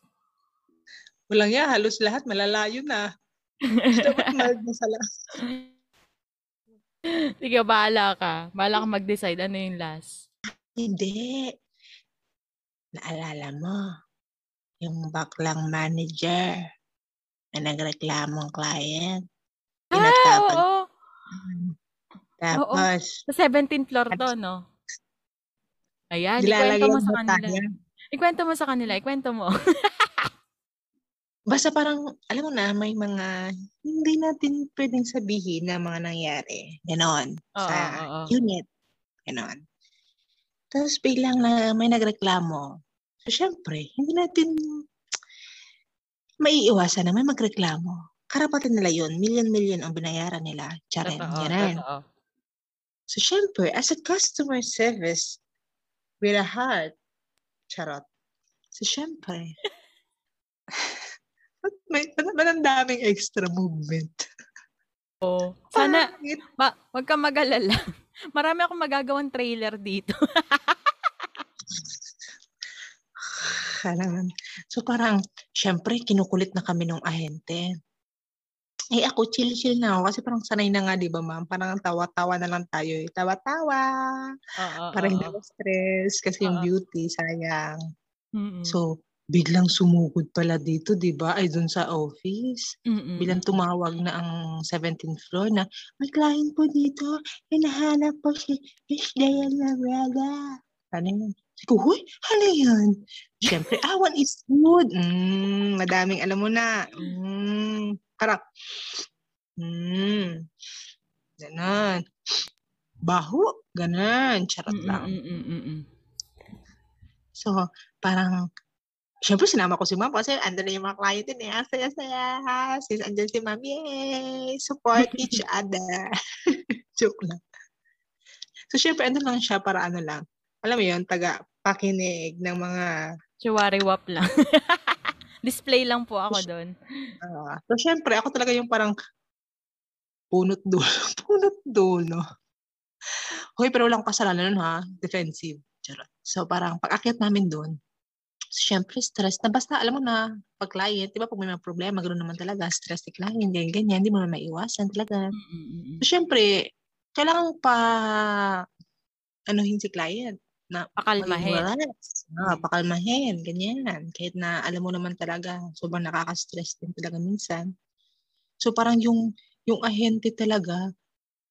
Walang yan. Halos lahat. Malalayo na. Dapat mag na sa last. Sige, bahala ka. Bahala ka mag-decide. Ano yung last? Hindi. Naalala mo? Yung baklang manager na nagreklamong client. Pinatapag. Oo. Tapos. Sa 17th floor to, no? Ayan, ikwento mo sa kanila. Ikwento mo. Basta parang, alam mo na, may mga hindi natin pwedeng sabihin na mga nangyari. Ganon. Sa unit. Ganon. Tapos biglang na may nagreklamo. So, syempre, hindi natin maiiwasan na may magreklamo. Karapatan nila yun. Million-million ang binayaran nila. Charin. Totoo. So, syempre, as a customer service with a heart, charot. So, syempre, ba't ang daming extra movement? Oh, sana, wag ka mag-alala. Marami akong magagawang trailer dito. So, parang, syempre, kinukulit na kami nung ahente. Eh ako, chill-chill na ako kasi parang sanay na nga, di ba ma'am? Parang tawa-tawa na lang tayo. Tawa-tawa. Parang hindi ako stress kasi yung beauty, sayang. Mm-mm. So, biglang sumugod pala dito, di ba? Ay, dun sa office. Mm-mm. Bilang tumawag na ang 17th floor na, may client po dito. Hinahanap po si Miss Diana Braga. Ano yun? Sige, huy, ano yun? Siyempre, awan is good. Madaming alam mo na. Harap. Ganon. Baho. Ganon. Charot lang. So, parang, siyempre sinama ko si ma'am kasi andun na yung mga client din eh. Saya-saya. Since andun si ma'am, yay! Support each other. Joke lang. So, siyempre andun lang siya para ano lang. Alam mo yun, taga-pakinig ng mga... Chiwariwap lang. Display lang po ako doon. So, syempre, ako talaga yung parang punot dulo. Okay, pero walang kasalanan nun, ha? Defensive. So, parang pag-akyat namin doon, so, syempre, stress na. Basta, alam mo na, pag client, di ba, pag may mga problema, ganoon naman talaga, stress ni client, ganyan, hindi mo naman maiwasan talaga. So, syempre, kailangan pa anuhin si client. Na pakalmahin, ganyan. Kahit na alam mo naman talaga, sobrang nakaka-stress din talaga minsan. So parang yung ahente talaga,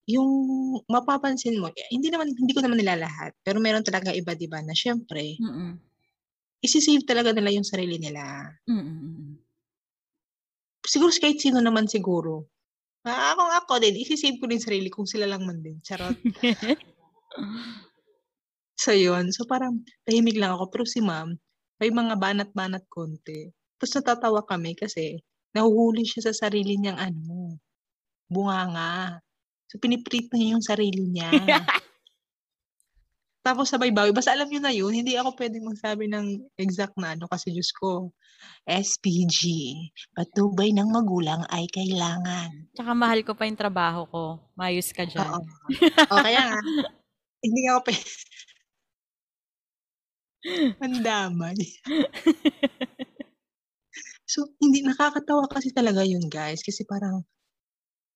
yung mapapansin mo, hindi ko naman nila lahat, pero meron talaga iba, diba, na syempre, isi-save talaga nila yung sarili nila. Mm-mm. Siguro kahit sino naman siguro. Ako din, isi-save ko din sarili kung sila lang man din. Charot. So, yun. So, parang tahimik lang ako. Pero si ma'am, may mga banat-banat konti. Tapos natatawa kami kasi nahuhuli siya sa sarili niyang ano, bunganga. So, piniprito niya yung sarili niya. Tapos sabay-bawi. Basta alam niyo na yun, hindi ako pwedeng magsabi ng exact na ano kasi Diyos ko, SPG, patubay ng magulang ay kailangan. Tsaka mahal ko pa yung trabaho ko. Mayos ka dyan. Oo. O, kaya nga. Hindi ako pwedeng. Ang damay. So, hindi nakakatawa kasi talaga yun, guys. Kasi parang,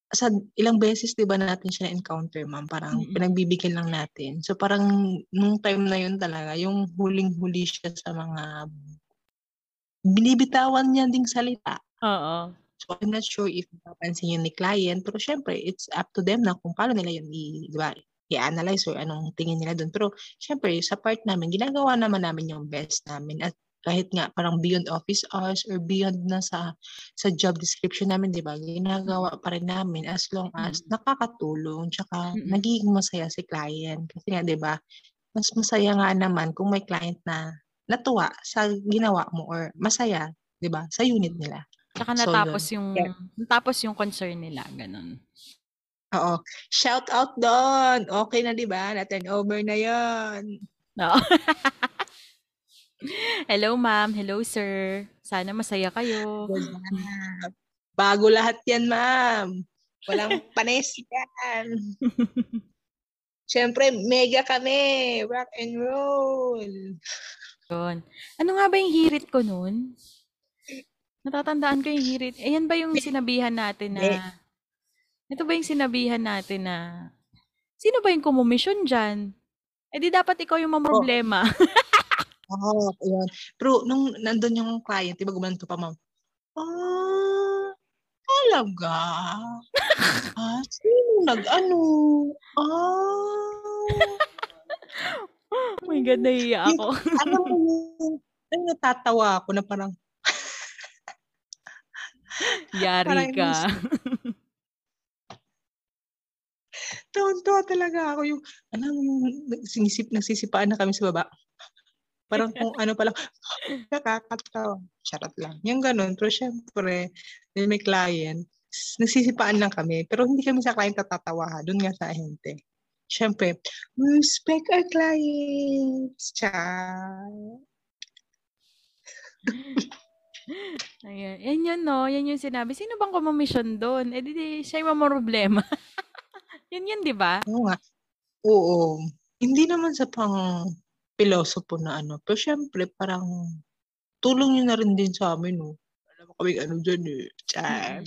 sa ilang beses, di ba, natin siya na-encounter, ma'am. Parang, pinagbibigyan lang natin. So, parang, nung time na yun talaga, yung huling-huli siya sa mga binibitawan niya ding salita. Oo. So, I'm not sure if napansin yun ni client, pero syempre, it's up to them na kung paano nila yun i-analyze or anong tingin nila dun. Pero syempre, sa part namin, ginagawa naman namin yung best namin at kahit nga parang beyond office hours or beyond na sa job description namin, di ba? Ginagawa pa rin namin as long as nakakatulong tsaka nagiging masaya si client. Kasi nga, di ba? Mas masaya nga naman kung may client na natuwa sa ginawa mo or masaya, di ba? Sa unit nila. Tsaka natapos yung concern nila, ganun. Oo. Shout out doon! Okay na, di ba? Na-turn over na yun. No. Hello ma'am, hello sir. Sana masaya kayo. Bago lahat yan ma'am. Walang panis yan. Siyempre, mega kami. Rock and roll. Yun. Ano nga ba yung hirit ko nun? Natatandaan ko yung hirit. Ayan ba yung sinabihan natin na... Ito ba yung sinabihan natin na... Sino ba yung kumomisyon dyan? Eh di dapat ikaw yung mamroblema. Oh. Oh, ayan. Pero nung nandun yung client, iba gumanto pa, ma'am. Ah, talaga? Ah, sino nag-ano? Ah. Oh my God, naiya ako. Alam mo yung natatawa ako na parang... Yari parang ka. Tonto talaga ako yung... Alam mo yung nagsisipaan na kami sa baba. Parang kung ano pala, nakakatawa. Charot lang. Yung ganun. Pero syempre, may client, nagsisipaan lang kami. Pero hindi kami sa client natatawa ha. Doon nga sa ahente. Syempre, we respect our clients. Ciao. Ayan. Yan yun, no? Yan yung sinabi. Sino bang kumomisyon doon? Eh, di siya yung mamoroblema. Yan yun, di ba? Oo nga. Oo. Hindi naman sa pang... pilosopo na ano. Pero syempre, parang tulong nyo na rin din sa amin, no? Alam mo kami, ano dyan, eh.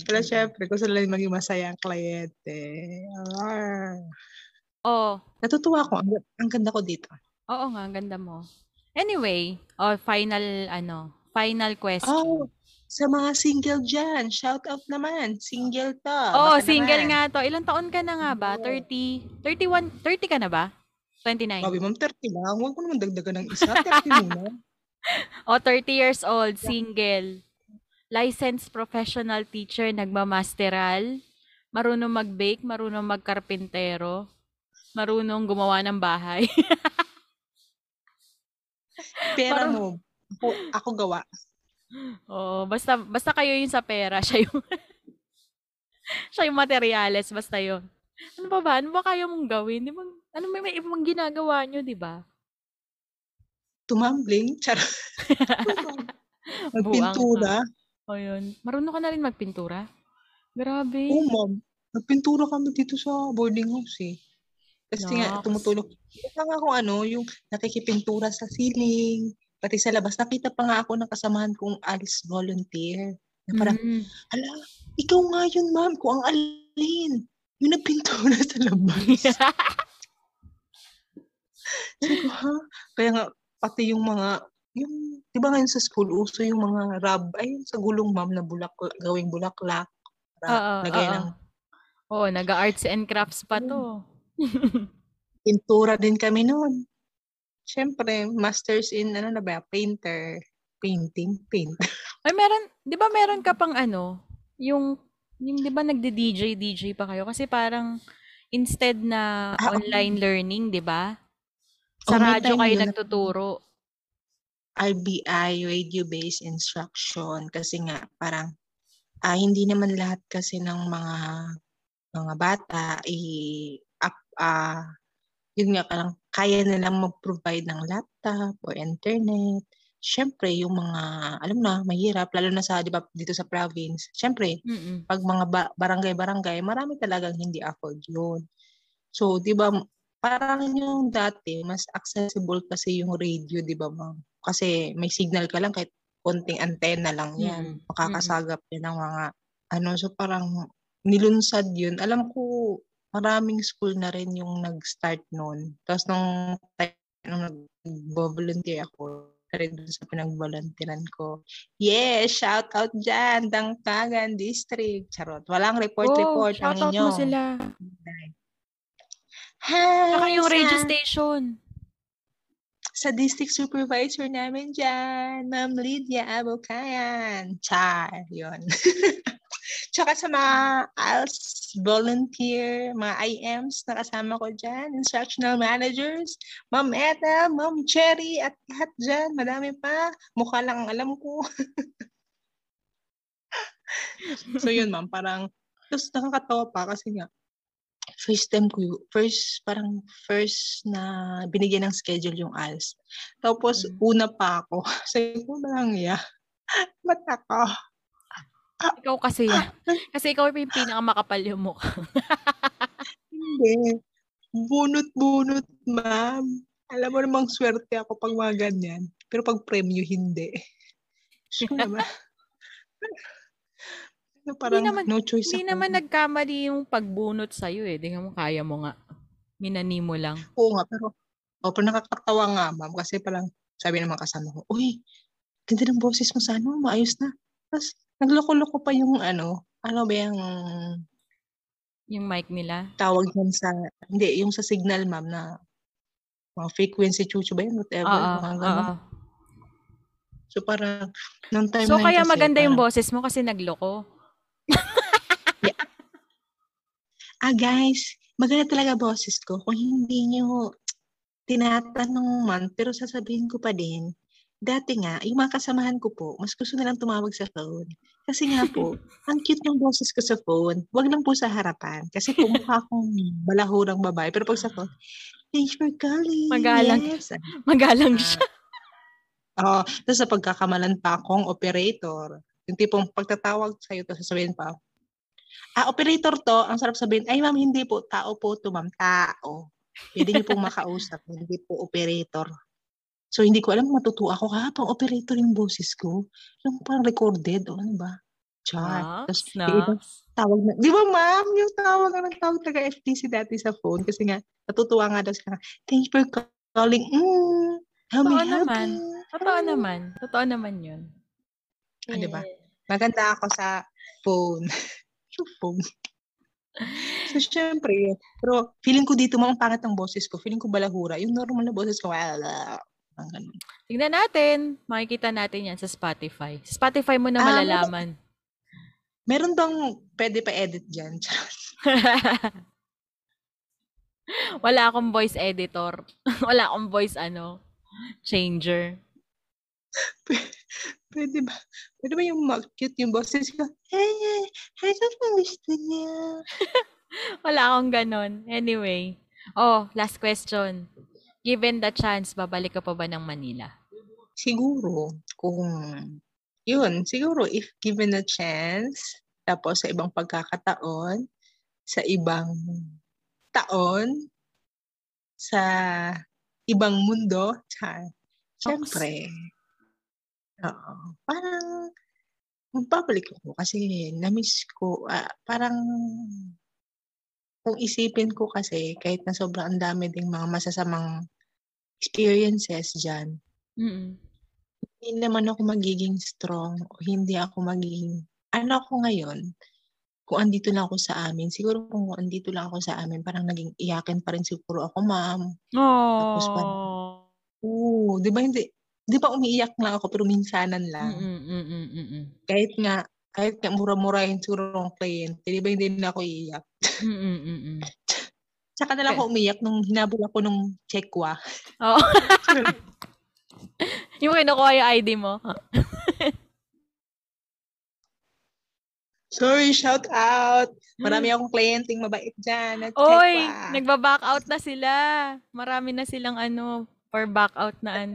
Pero syempre, kung saan lang maging masaya ang kliyente. Oh. Natutuwa ko. Ang ganda ko dito. Oo nga, ang ganda mo. Anyway, final question. Oh, sa mga single dyan, shout out naman. Single to. Oh, single naman. Nga to. Ilang taon ka na nga ba? 30? 31? 30 ka na ba? 29. Sabi ma'am, 30 lang. Huwag ko naman dagdagan ng isa. 30 muna. O, 30 years old, single. Licensed professional teacher, nagmamasteral. Marunong mag-bake, marunong magkarpintero. Marunong gumawa ng bahay. Pera mo. Ako gawa. Oo, basta kayo yung sa pera. Siya yung, siya yung materials. Basta yun. Ano pa ba? Ano ba kaya mong gawin? Di ba, ano may ibang ginagawa nyo, di ba? Tumambling. Charot. Magpintura. O yun. Marunong ka na rin magpintura? Grabe. Oo, ma'am. Magpintura kami dito sa boarding house, eh. Kasi nga, tumutulog. Basta nga kung ano, yung nakikipintura sa ceiling, pati sa labas. Nakita pa nga ako ng kasamahan kong Alice volunteer. Na parang, ala, ikaw nga yun, ma'am. Kung ang alin. Yung nagpintura sa labas. Sige, ha? Kaya nga, pati yung mga, yung, di ba ngayon sa school, uso yung mga rub, ayun sa gulong ma'am na gawing bulaklak. Oo, naga-arts and crafts pa to. Pintura din kami noon. Siyempre, masters in, painter. Painting. Ay, meron, di ba meron ka pang yung di ba nagde-DJ pa kayo? Kasi parang instead na online learning, di ba? Sa radyo kayo nagtuturo. RBI, radio-based instruction. Kasi nga parang hindi naman lahat kasi ng mga bata yun nga parang kaya nilang mag-provide ng laptop o internet. Siyempre, yung mga, alam na, mahirap, lalo na sa, di ba, dito sa province. Siyempre, pag mga barangay-barangay, marami talagang hindi afford yun. So, di ba, parang yung dati, mas accessible kasi yung radio, di ba, ma'am? Kasi may signal ka lang, kahit konting antena lang yan. Makakasagap yun ang mga, so parang nilunsad yun. Alam ko, maraming school na rin yung nag-start noon. Tapos nung volunteer ako, dun sa pinagbalantiran ko. Yes, shout out dyan, Dangpagan District. Charot. Walang report ang inyo. Shout out mo sila. Hi, saka yung radio station. Sa district supervisor namin dyan, Ma'am Lydia Abokayan. Char, yun. Tsaka sa mga ALS volunteer, mga IMs na kasama ko dyan, instructional managers, Ma'am Etta, Ma'am Cherry, at lahat dyan. Madami pa. Mukha lang ang alam ko. So yun, ma'am, parang, tapos nakakatawa pa kasi nga, first na binigyan ng schedule yung ALS. Tapos, una pa ako. Sabi ko, parang, ba't ako? Ikaw kasi, kasi ikaw yung pinakamakapal yung mukha. Hindi. Bunot-bunot, ma'am. Alam mo namang swerte ako pag mga ganyan. Pero pag premyo, hindi. So, naman. Parang naman, no choice ako. Hindi naman nagkamali yung pagbunot sa'yo eh. Di nga mo, kaya mo nga. Minani mo lang. Oo nga, pero nakakatawa nga, ma'am. Kasi parang sabi naman kasama ko, uy, ganda ng boses mo sa ano, maayos na. Tapos nagloko-loko pa yung ano ba yung mic nila? Tawag yun sa, hindi, yung sa signal, ma'am, na mga frequency chuchu ba yun? Whatever. Oo. So parang, nung time so kaya kasi, maganda yung boses mo kasi nagloko. Yeah. Guys, maganda talaga boses ko. Kung hindi nyo tinatanong man, pero sasabihin ko pa din, dati nga, yung mga kasamahan ko po, mas gusto nilang tumawag sa phone. Kasi nga po, ang cute ng boses ko sa phone. Wag lang po sa harapan. Kasi po, mukha akong balahurang babae. Pero pag sa phone, thanks for calling. Magalang. Yes. Magalang siya. Oo. Tapos sa pagkakamalan pa akong operator, yung tipong pagtatawag sa'yo, to sasabihin pa, operator to, ang sarap sabihin, ay ma'am, hindi po, tao po to ma'am, tao. Pwede niyo pong makausap, hindi po operator. So, hindi ko alam, matutuwa ako, pang operator yung boses ko. Yung parang recorded, o ano ba? Char. Tapos, tawag na, di ba ma'am, yung tawag taga FTC dati sa phone, kasi nga, natutuwa nga daw sila, thank you for calling, how may help you? Totoo naman yun. Ano ba? Maganda ako sa phone. So, syempre, pero feeling ko dito, mga pangat ng boses ko, feeling ko balahura. Yung normal na boses ko, wala. Ang ganun. Tignan natin. Makikita natin yan sa Spotify. Spotify mo na malalaman. Meron bang pwede pa edit dyan? Wala akong voice editor. Wala akong voice changer. Pwede ba yung mag-cute yung boses ko? Hey, kung gusto niya. Wala akong ganun. Anyway. Last question. Given the chance, babalik ka pa ba ng Manila? Siguro. Siguro if given a chance, tapos sa ibang pagkakataon, sa ibang taon, sa ibang mundo, siyempre. Oo. Parang, magbabalik ako kasi na-miss ko. Parang, kung isipin ko kasi, kahit na sobrang ang dami ding mga masasamang experiences dyan, hindi naman ako magiging strong o hindi ako magiging, ako ngayon, kung andito lang ako sa amin. Siguro kung andito lang ako sa amin, parang naging iyakin pa rin siguro ako, ma'am. Aww. Tapos parang, di ba hindi? Di ba umiiyak lang ako pero minsanan lang. Kahit nga mura-mura yung siguro ng client, di ba hindi na ako iiyak? Tsaka na lang ako umiiyak nung hinabol ako nung checkwa. Oo. Yung kinukuha yung ID mo. Sorry, shout out. Marami akong klienting mabait dyan. Oy, nagba-back out na sila. Marami na silang for back out na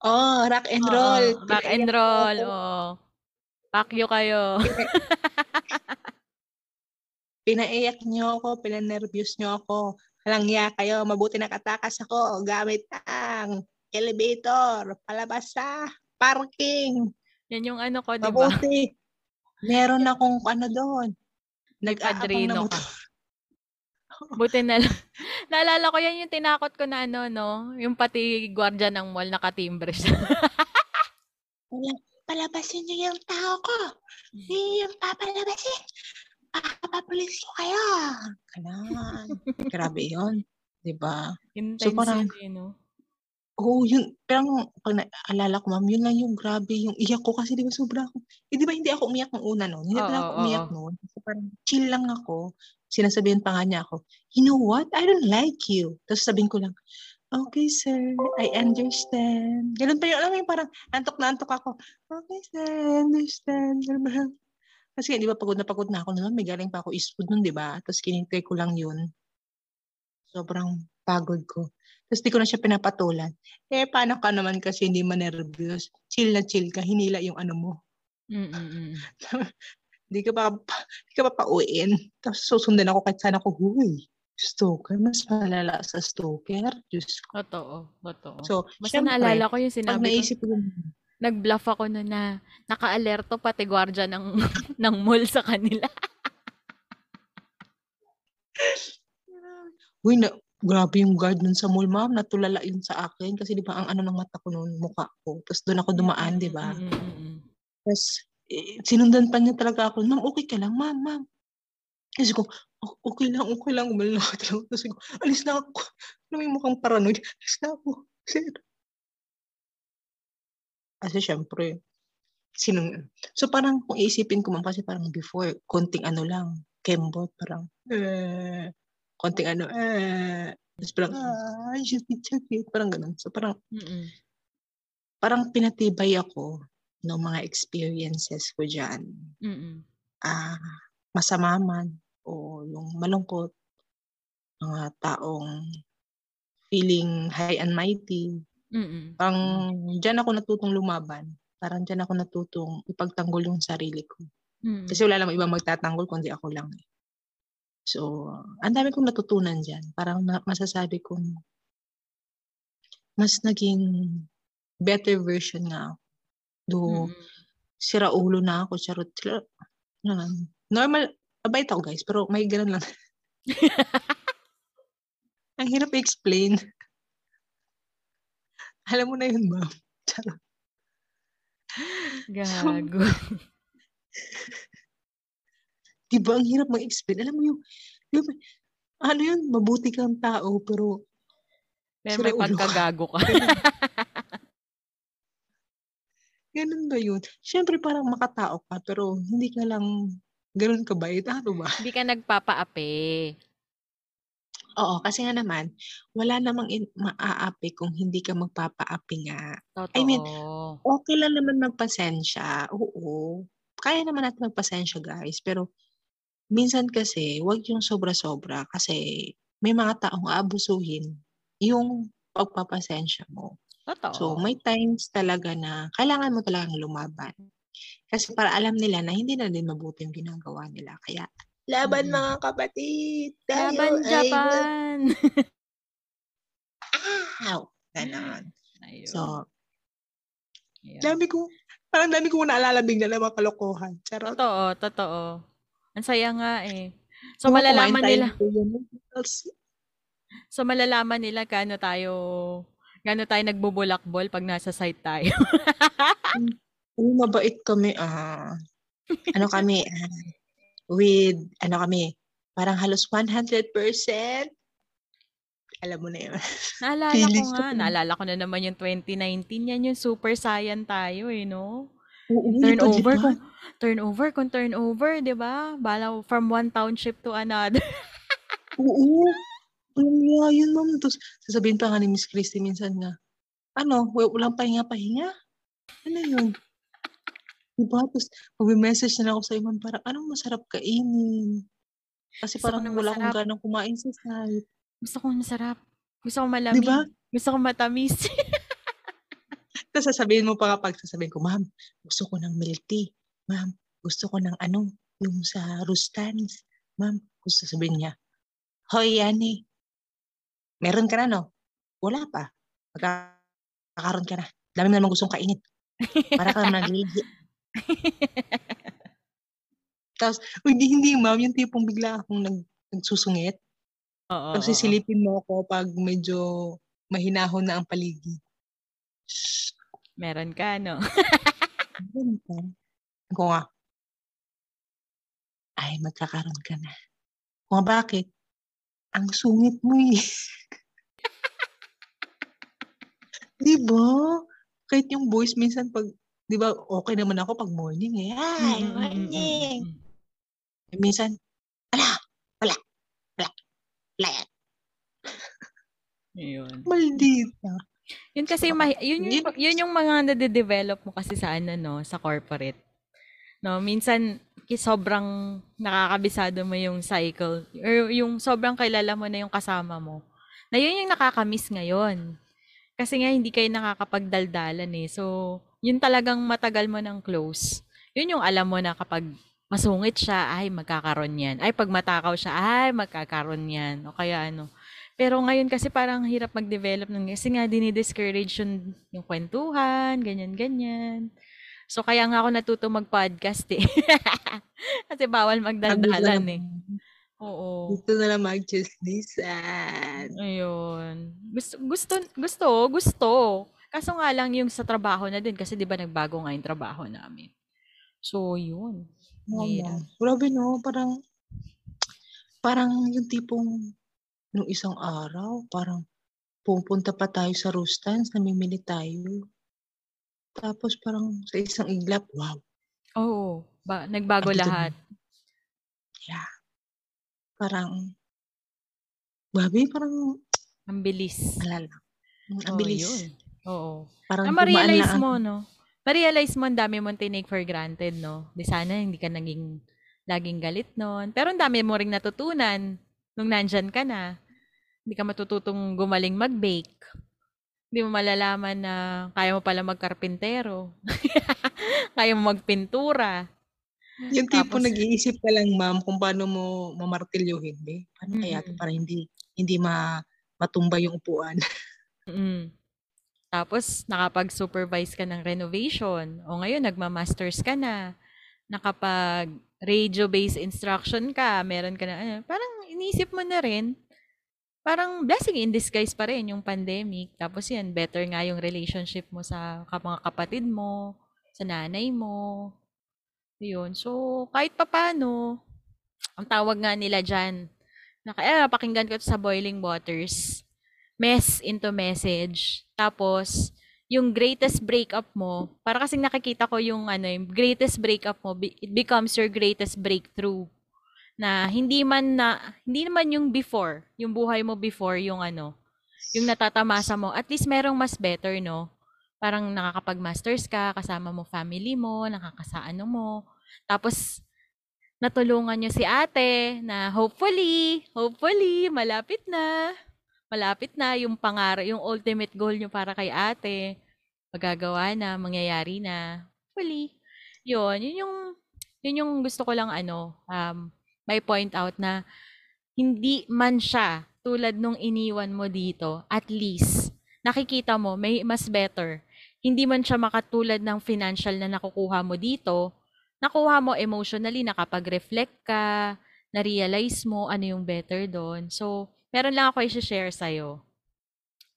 rock and roll. Rock and roll. Pakyo kayo. Pinaiyak nyo ako. Pinanervyos nyo ako. Halangya kayo. Mabuti nakatakas ako. Gamit ang elevator. Palabas sa parking. Yan yung ko, di ba? Mabuti. Meron akong doon. Nag-aabang na motor. Buti na lang. Naalala ko yan yung tinakot ko na ano, no? Yung pati guardia ng mall nakatimbre siya. Palabasin niyo yung tao ko. Hindi yung papalabasin. Papapulis ko kayo. Kanan. Grabe yun. Diba? Intense so, parang, yun, no? Oo, oh, yun. Pero pag naalala ko, ma'am, yun lang yung grabe. Yung iyak ko kasi, diba, sobra ako. Eh, diba, hindi ako umiyak ng una noon. Hindi ako umiyak noon. So, parang chill lang ako. Sinasabihin pa nga niya ako, you know what? I don't like you. Tapos sabihin ko lang, okay, sir. I understand. Ganun pa yun. Alam mo yung parang, antok na antok ako. Okay, sir. I understand. Kasi, di ba, pagod na ako naman. May galing pa ako Eastwood nun, di ba? Tapos kinintay ko lang yun. Sobrang pagod ko. Tapos di ko na siya pinapatulan. Eh, paano ka naman kasi hindi manervyos? Chill na chill ka. Hinila yung ano mo. Di ka pa, pauwiin. Tapos susundan ako kahit sana ko, huy. Stalker. Mas malala sa stalker. Diyos ko. Totoo. So, mas naalala ko yung sinabi ko. Pag naisip ko, nag-bluff ako na naka-alerto pati guardia ng, ng mall sa kanila. Uy, grabe yung guard nun sa mall, ma'am. Natulala yun sa akin. Kasi di ba ang ano ng mata ko nun, mukha ko. Tapos doon ako dumaan, di ba? Tapos, sinundan pa niya talaga ako. Ma'am, okay ka lang, ma'am. Kasi ko, okay lang, umalan ako talaga. Tapos ko, alis na ako. Ano may mukhang paranoid? Alis na ako. Kasi syempre, so parang kung iisipin ko man kasi parang before, konting ano lang, kembot, parang, konting ano, tapos parang, just parang ganun. So parang, parang pinatibay ako ng mga experiences ko dyan. Masama man o yung malungkot, mga taong feeling high and mighty. Parang dyan ako natutong lumaban. Parang dyan ako natutong ipagtanggol yung sarili ko. Kasi wala lang ibang magtatanggol kundi ako lang. So, ang dami kong natutunan dyan. Parang masasabi kong mas naging better version nga ako. Sira ulo na ako. Charot. Normal, mabait ako guys, pero may ganun lang. Ang hirap i-explain. Alam mo na yun, ma'am. Charot. Gago. So, diba ang hirap mag-explain? Alam mo yung ano yun, mabuti kang tao, pero may pagkagago ka. Ganun ba yun? Siyempre parang makatao ka, pero hindi ka lang ganun kabait, ano ba? Hindi ka nagpapaapi. Oo, kasi nga naman, wala namang maaapi kung hindi ka magpapaapi nga. Totoo. I mean, okay lang naman magpasensya. Oo. Kaya naman natin magpasensya, guys. Pero, minsan kasi, wag yung sobra-sobra. Kasi, may mga taong aabusuhin yung pagpapasensya mo. Totoo. So, may times talaga na kailangan mo talagang lumaban. Kasi para alam nila na hindi na din mabuti yung ginagawa nila. Kaya, laban mga kapatid! Tayo laban Japan! Ow! Ganon. So, ayun. Dami ko naalalabing na mga kalokohan. Charot. Totoo. Ang saya nga eh. So, malalaman nila gaano tayo nagbubulakbol pag nasa site tayo. Mabait kami parang halos 100%. Alam mo na yun. Naalala ko na naman yung 2019. Yan yung super saiyan tayo, eh, no? Turnover, di ba? Bala from one township to another. Oo. Wala yun, ma'am. Tapos sasabihin pa nga ni Miss Christy minsan nga, ano, walang pahinga? Ano yun? Diba? Tapos, mag-message na ako sa iyo, ma'am, parang, anong masarap kainin? Kasi gusto parang wala akong ganang kumain sa site. Gusto kong masarap. Gusto kong malamig. Diba? Gusto kong matamis. Tapos sasabihin mo pa kapag sasabihin ko, ma'am, gusto ko ng milk tea. Ma'am, gusto ko ng ano, yung sa Rustan's. Ma'am, gusto sabihin niya, hoy, Yanni, meron ka na, no? Wala pa. Magkakaroon ka na. Dami mo naman gustong kainit. Para ka naman nag-lady. Tapos, hindi ma'am, yung tipong bigla akong nagsusungit. Pag sisilipin mo ako pag medyo mahinahon na ang paligid. Meron ka, no? Meron ka. Ako nga. Ay, magkakaroon ka na. Kung bakit? Ang sungit mo eh. Diba? Kahit yung boys minsan pag, diba, okay naman ako pag morning eh. Ay, morning. Minsan, wala. Ayun. Maldita. Yun kasi yun yung mga nade-develop mo kasi sa ano no, sa corporate. No, minsan sobrang nakakabisado mo yung cycle or yung sobrang kilala mo na yung kasama mo. Na yun yung nakakamiss ngayon. Kasi nga hindi kayo nakakapagdaldalan eh. So, yun talagang matagal mo ng close. Yun yung alam mo na kapag masungit siya, ay magkakaroon yan. Ay pag matakaw siya, ay magkakaroon yan. O kaya ano. Pero ngayon kasi parang hirap mag-develop ng kasi nga dinidiscourage yung kwentuhan, ganyan-ganyan. So kaya nga ako natuto mag-podcast eh. Kasi bawal magdandalan eh. Oo. Gusto na lang mag-chismisan. Ayun. Gusto. Kaso nga lang yung sa trabaho na din kasi 'di ba nagbago nga yung trabaho namin. So yun. Yeah. Grabe no, parang yung tipong nung isang araw, parang pupunta pa tayo sa Rustan's, namimili tayo. Tapos parang sa isang iglap, wow. Oo, nagbago lahat. Yeah. Parang, babi, parang ang bilis. Alala. Ang bilis. Yun. Oo. Parang ma-realize mo, no? Ma-realize mo, ang dami mong tinake for granted, no? Di sana, hindi ka naging laging galit noon. Pero ang dami mo ring natutunan. Nung nandyan ka na, hindi ka matututong gumaling mag-bake. Hindi mo malalaman na kaya mo pala magkarpintero. Kaya mo magpintura. Yung tipo nag-iisip ka lang, ma'am, kung paano mo mamartilyuhin. Eh? Paano kaya ito para hindi matumba yung upuan? Tapos, nakapag-supervise ka ng renovation. O ngayon, nagma-masters ka na. Nakapag radio-based instruction ka, meron ka na, parang iniisip mo na rin, parang blessing in disguise pa rin yung pandemic. Tapos yan, better nga yung relationship mo sa mga kapatid mo, sa nanay mo. Yun. So, kahit papano, ang tawag nga nila dyan, pakinggan ko sa Boiling Waters, mess into message. Tapos, yung greatest breakup mo, para kasing nakikita ko yung greatest breakup mo, it becomes your greatest breakthrough. Na hindi naman yung before, yung buhay mo before yung natatamasa mo. At least merong mas better, no? Parang nakakapag-masters ka, kasama mo family mo, nakakasaano mo. Tapos natulungan niyo si ate na hopefully malapit na yung pangarap, yung ultimate goal nyo para kay ate. Magagawa na, mangyayari na. Hopefully. Yun yung gusto ko lang may point out na hindi man siya tulad nung iniwan mo dito, at least nakikita mo may mas better. Hindi man siya makatulad ng financial na nakukuha mo dito, nakuha mo emotionally, nakapag-reflect ka, na-realize mo ano yung better doon. So, meron lang ako i-share sa'yo.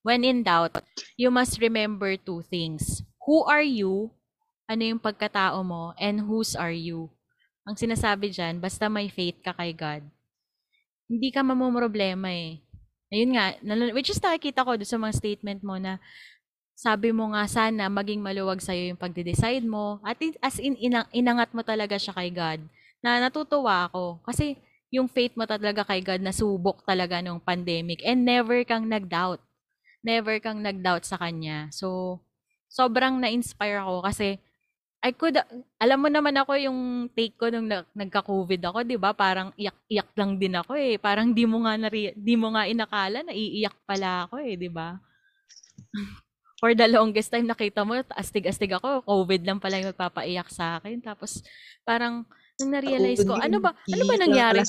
When in doubt, you must remember two things. Who are you? Ano yung pagkatao mo? And whose are you? Ang sinasabi dyan, basta may faith ka kay God. Hindi ka mamumroblema eh. Ayun nga, which is nakikita ko sa mga statement mo na sabi mo nga sana maging maluwag sa'yo yung pagde-decide mo. At as in, inangat mo talaga siya kay God. Na natutuwa ako. Kasi yung faith mo talaga kay God, nasubok talaga nung pandemic. And never kang nag-doubt. Never kang nag-doubt sa Kanya. So, sobrang na-inspire ako kasi alam mo naman ako yung take ko nung nagka-COVID ako, di ba? Parang iyak-iyak lang din ako eh. Parang di mo nga inakala na iiyak pala ako eh, di ba? For the longest time nakita mo, astig-astig ako. COVID lang pala yung magpapaiyak sa akin. Tapos parang nung na-realize ko, ano ba nangyari?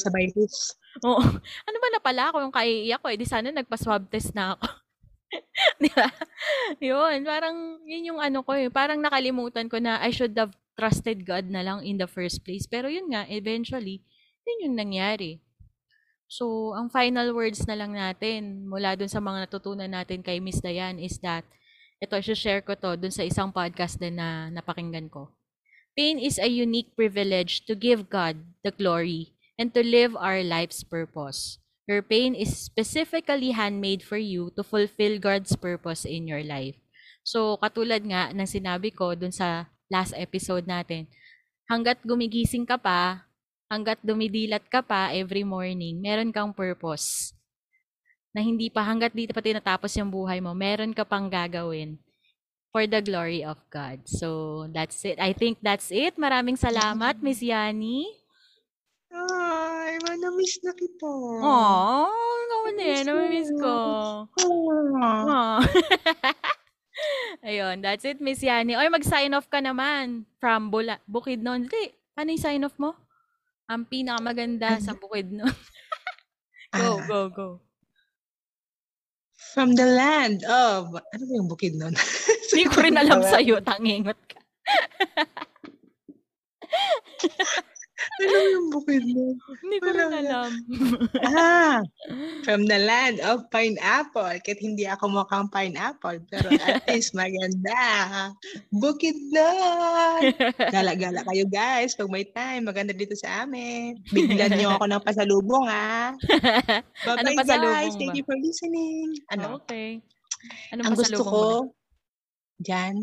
Oo. Ano ba na pala ako yung kaiiyak ko? Eh, di sana nagpa-swab test na ako. Di ba? Yun. Parang, yun yung ko eh. Parang nakalimutan ko na I should have trusted God na lang in the first place. Pero yun nga, eventually, yun yung nangyari. So, ang final words na lang natin mula dun sa mga natutunan natin kay Miss Diane is that, ito, share ko to dun sa isang podcast din na napakinggan ko. Pain is a unique privilege to give God the glory and to live our life's purpose. Your pain is specifically handmade for you to fulfill God's purpose in your life. So, katulad nga ng sinabi ko dun sa last episode natin, hanggat gumigising ka pa, hanggat dumidilat ka pa every morning, meron kang purpose. Na hindi pa, hanggat dito pa tinatapos yung buhay mo, meron ka pang gagawin for the glory of God. So, that's it. I think that's it. Maraming salamat, Miss Yanni. Ay, manamiss na kita. Aww, kawan eh. Namamiss ko. Aww. Ayun, that's it, Miss Yanni. Oy, mag-sign off ka naman from Bukidnon. Hindi, paano yung sign off mo? Ang pinakamaganda sa Bukidnon. Go, go, go. From the land of... Ano ba yung Bukidnon? Hindi ko rin alam sa'yo. Tangingot ka. Ano yung Bukidnon? Hindi ko rin alam. From the land of pineapple. Kahit hindi ako mukhang pineapple, pero at least maganda. Bukidnon! Gala-gala kayo guys. Pag may time, maganda dito sa amin. Biglan niyo ako ng pasalubong, ha? Bye-bye ano guys. Thank you for listening. Ano? Okay. Ano ang gusto ko, dyan,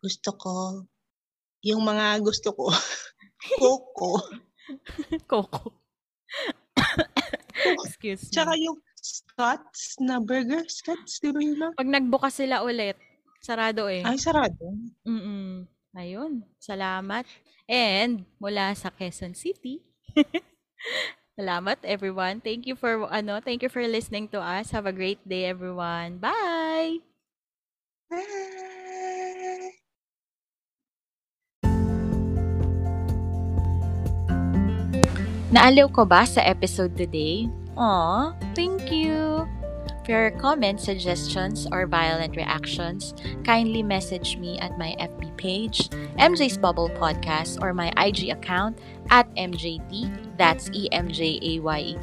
gusto ko, yung mga gusto ko. Coco. Coco. Excuse me. Tsaka yung Scots na burger. Scots, di ba yun lang? Pag nagbukas sila ulit, sarado eh. Ay, sarado. Mm-mm. Ayun. Salamat. And mula sa Quezon City. Salamat everyone. Thank you for listening to us. Have a great day everyone. Bye. Bye. Naaliw ko ba sa episode today? Aw, thank you! For your comments, suggestions, or violent reactions, kindly message me at my FB page, MJ's Bubble Podcast, or my IG account at MJT, that's EMJAYET.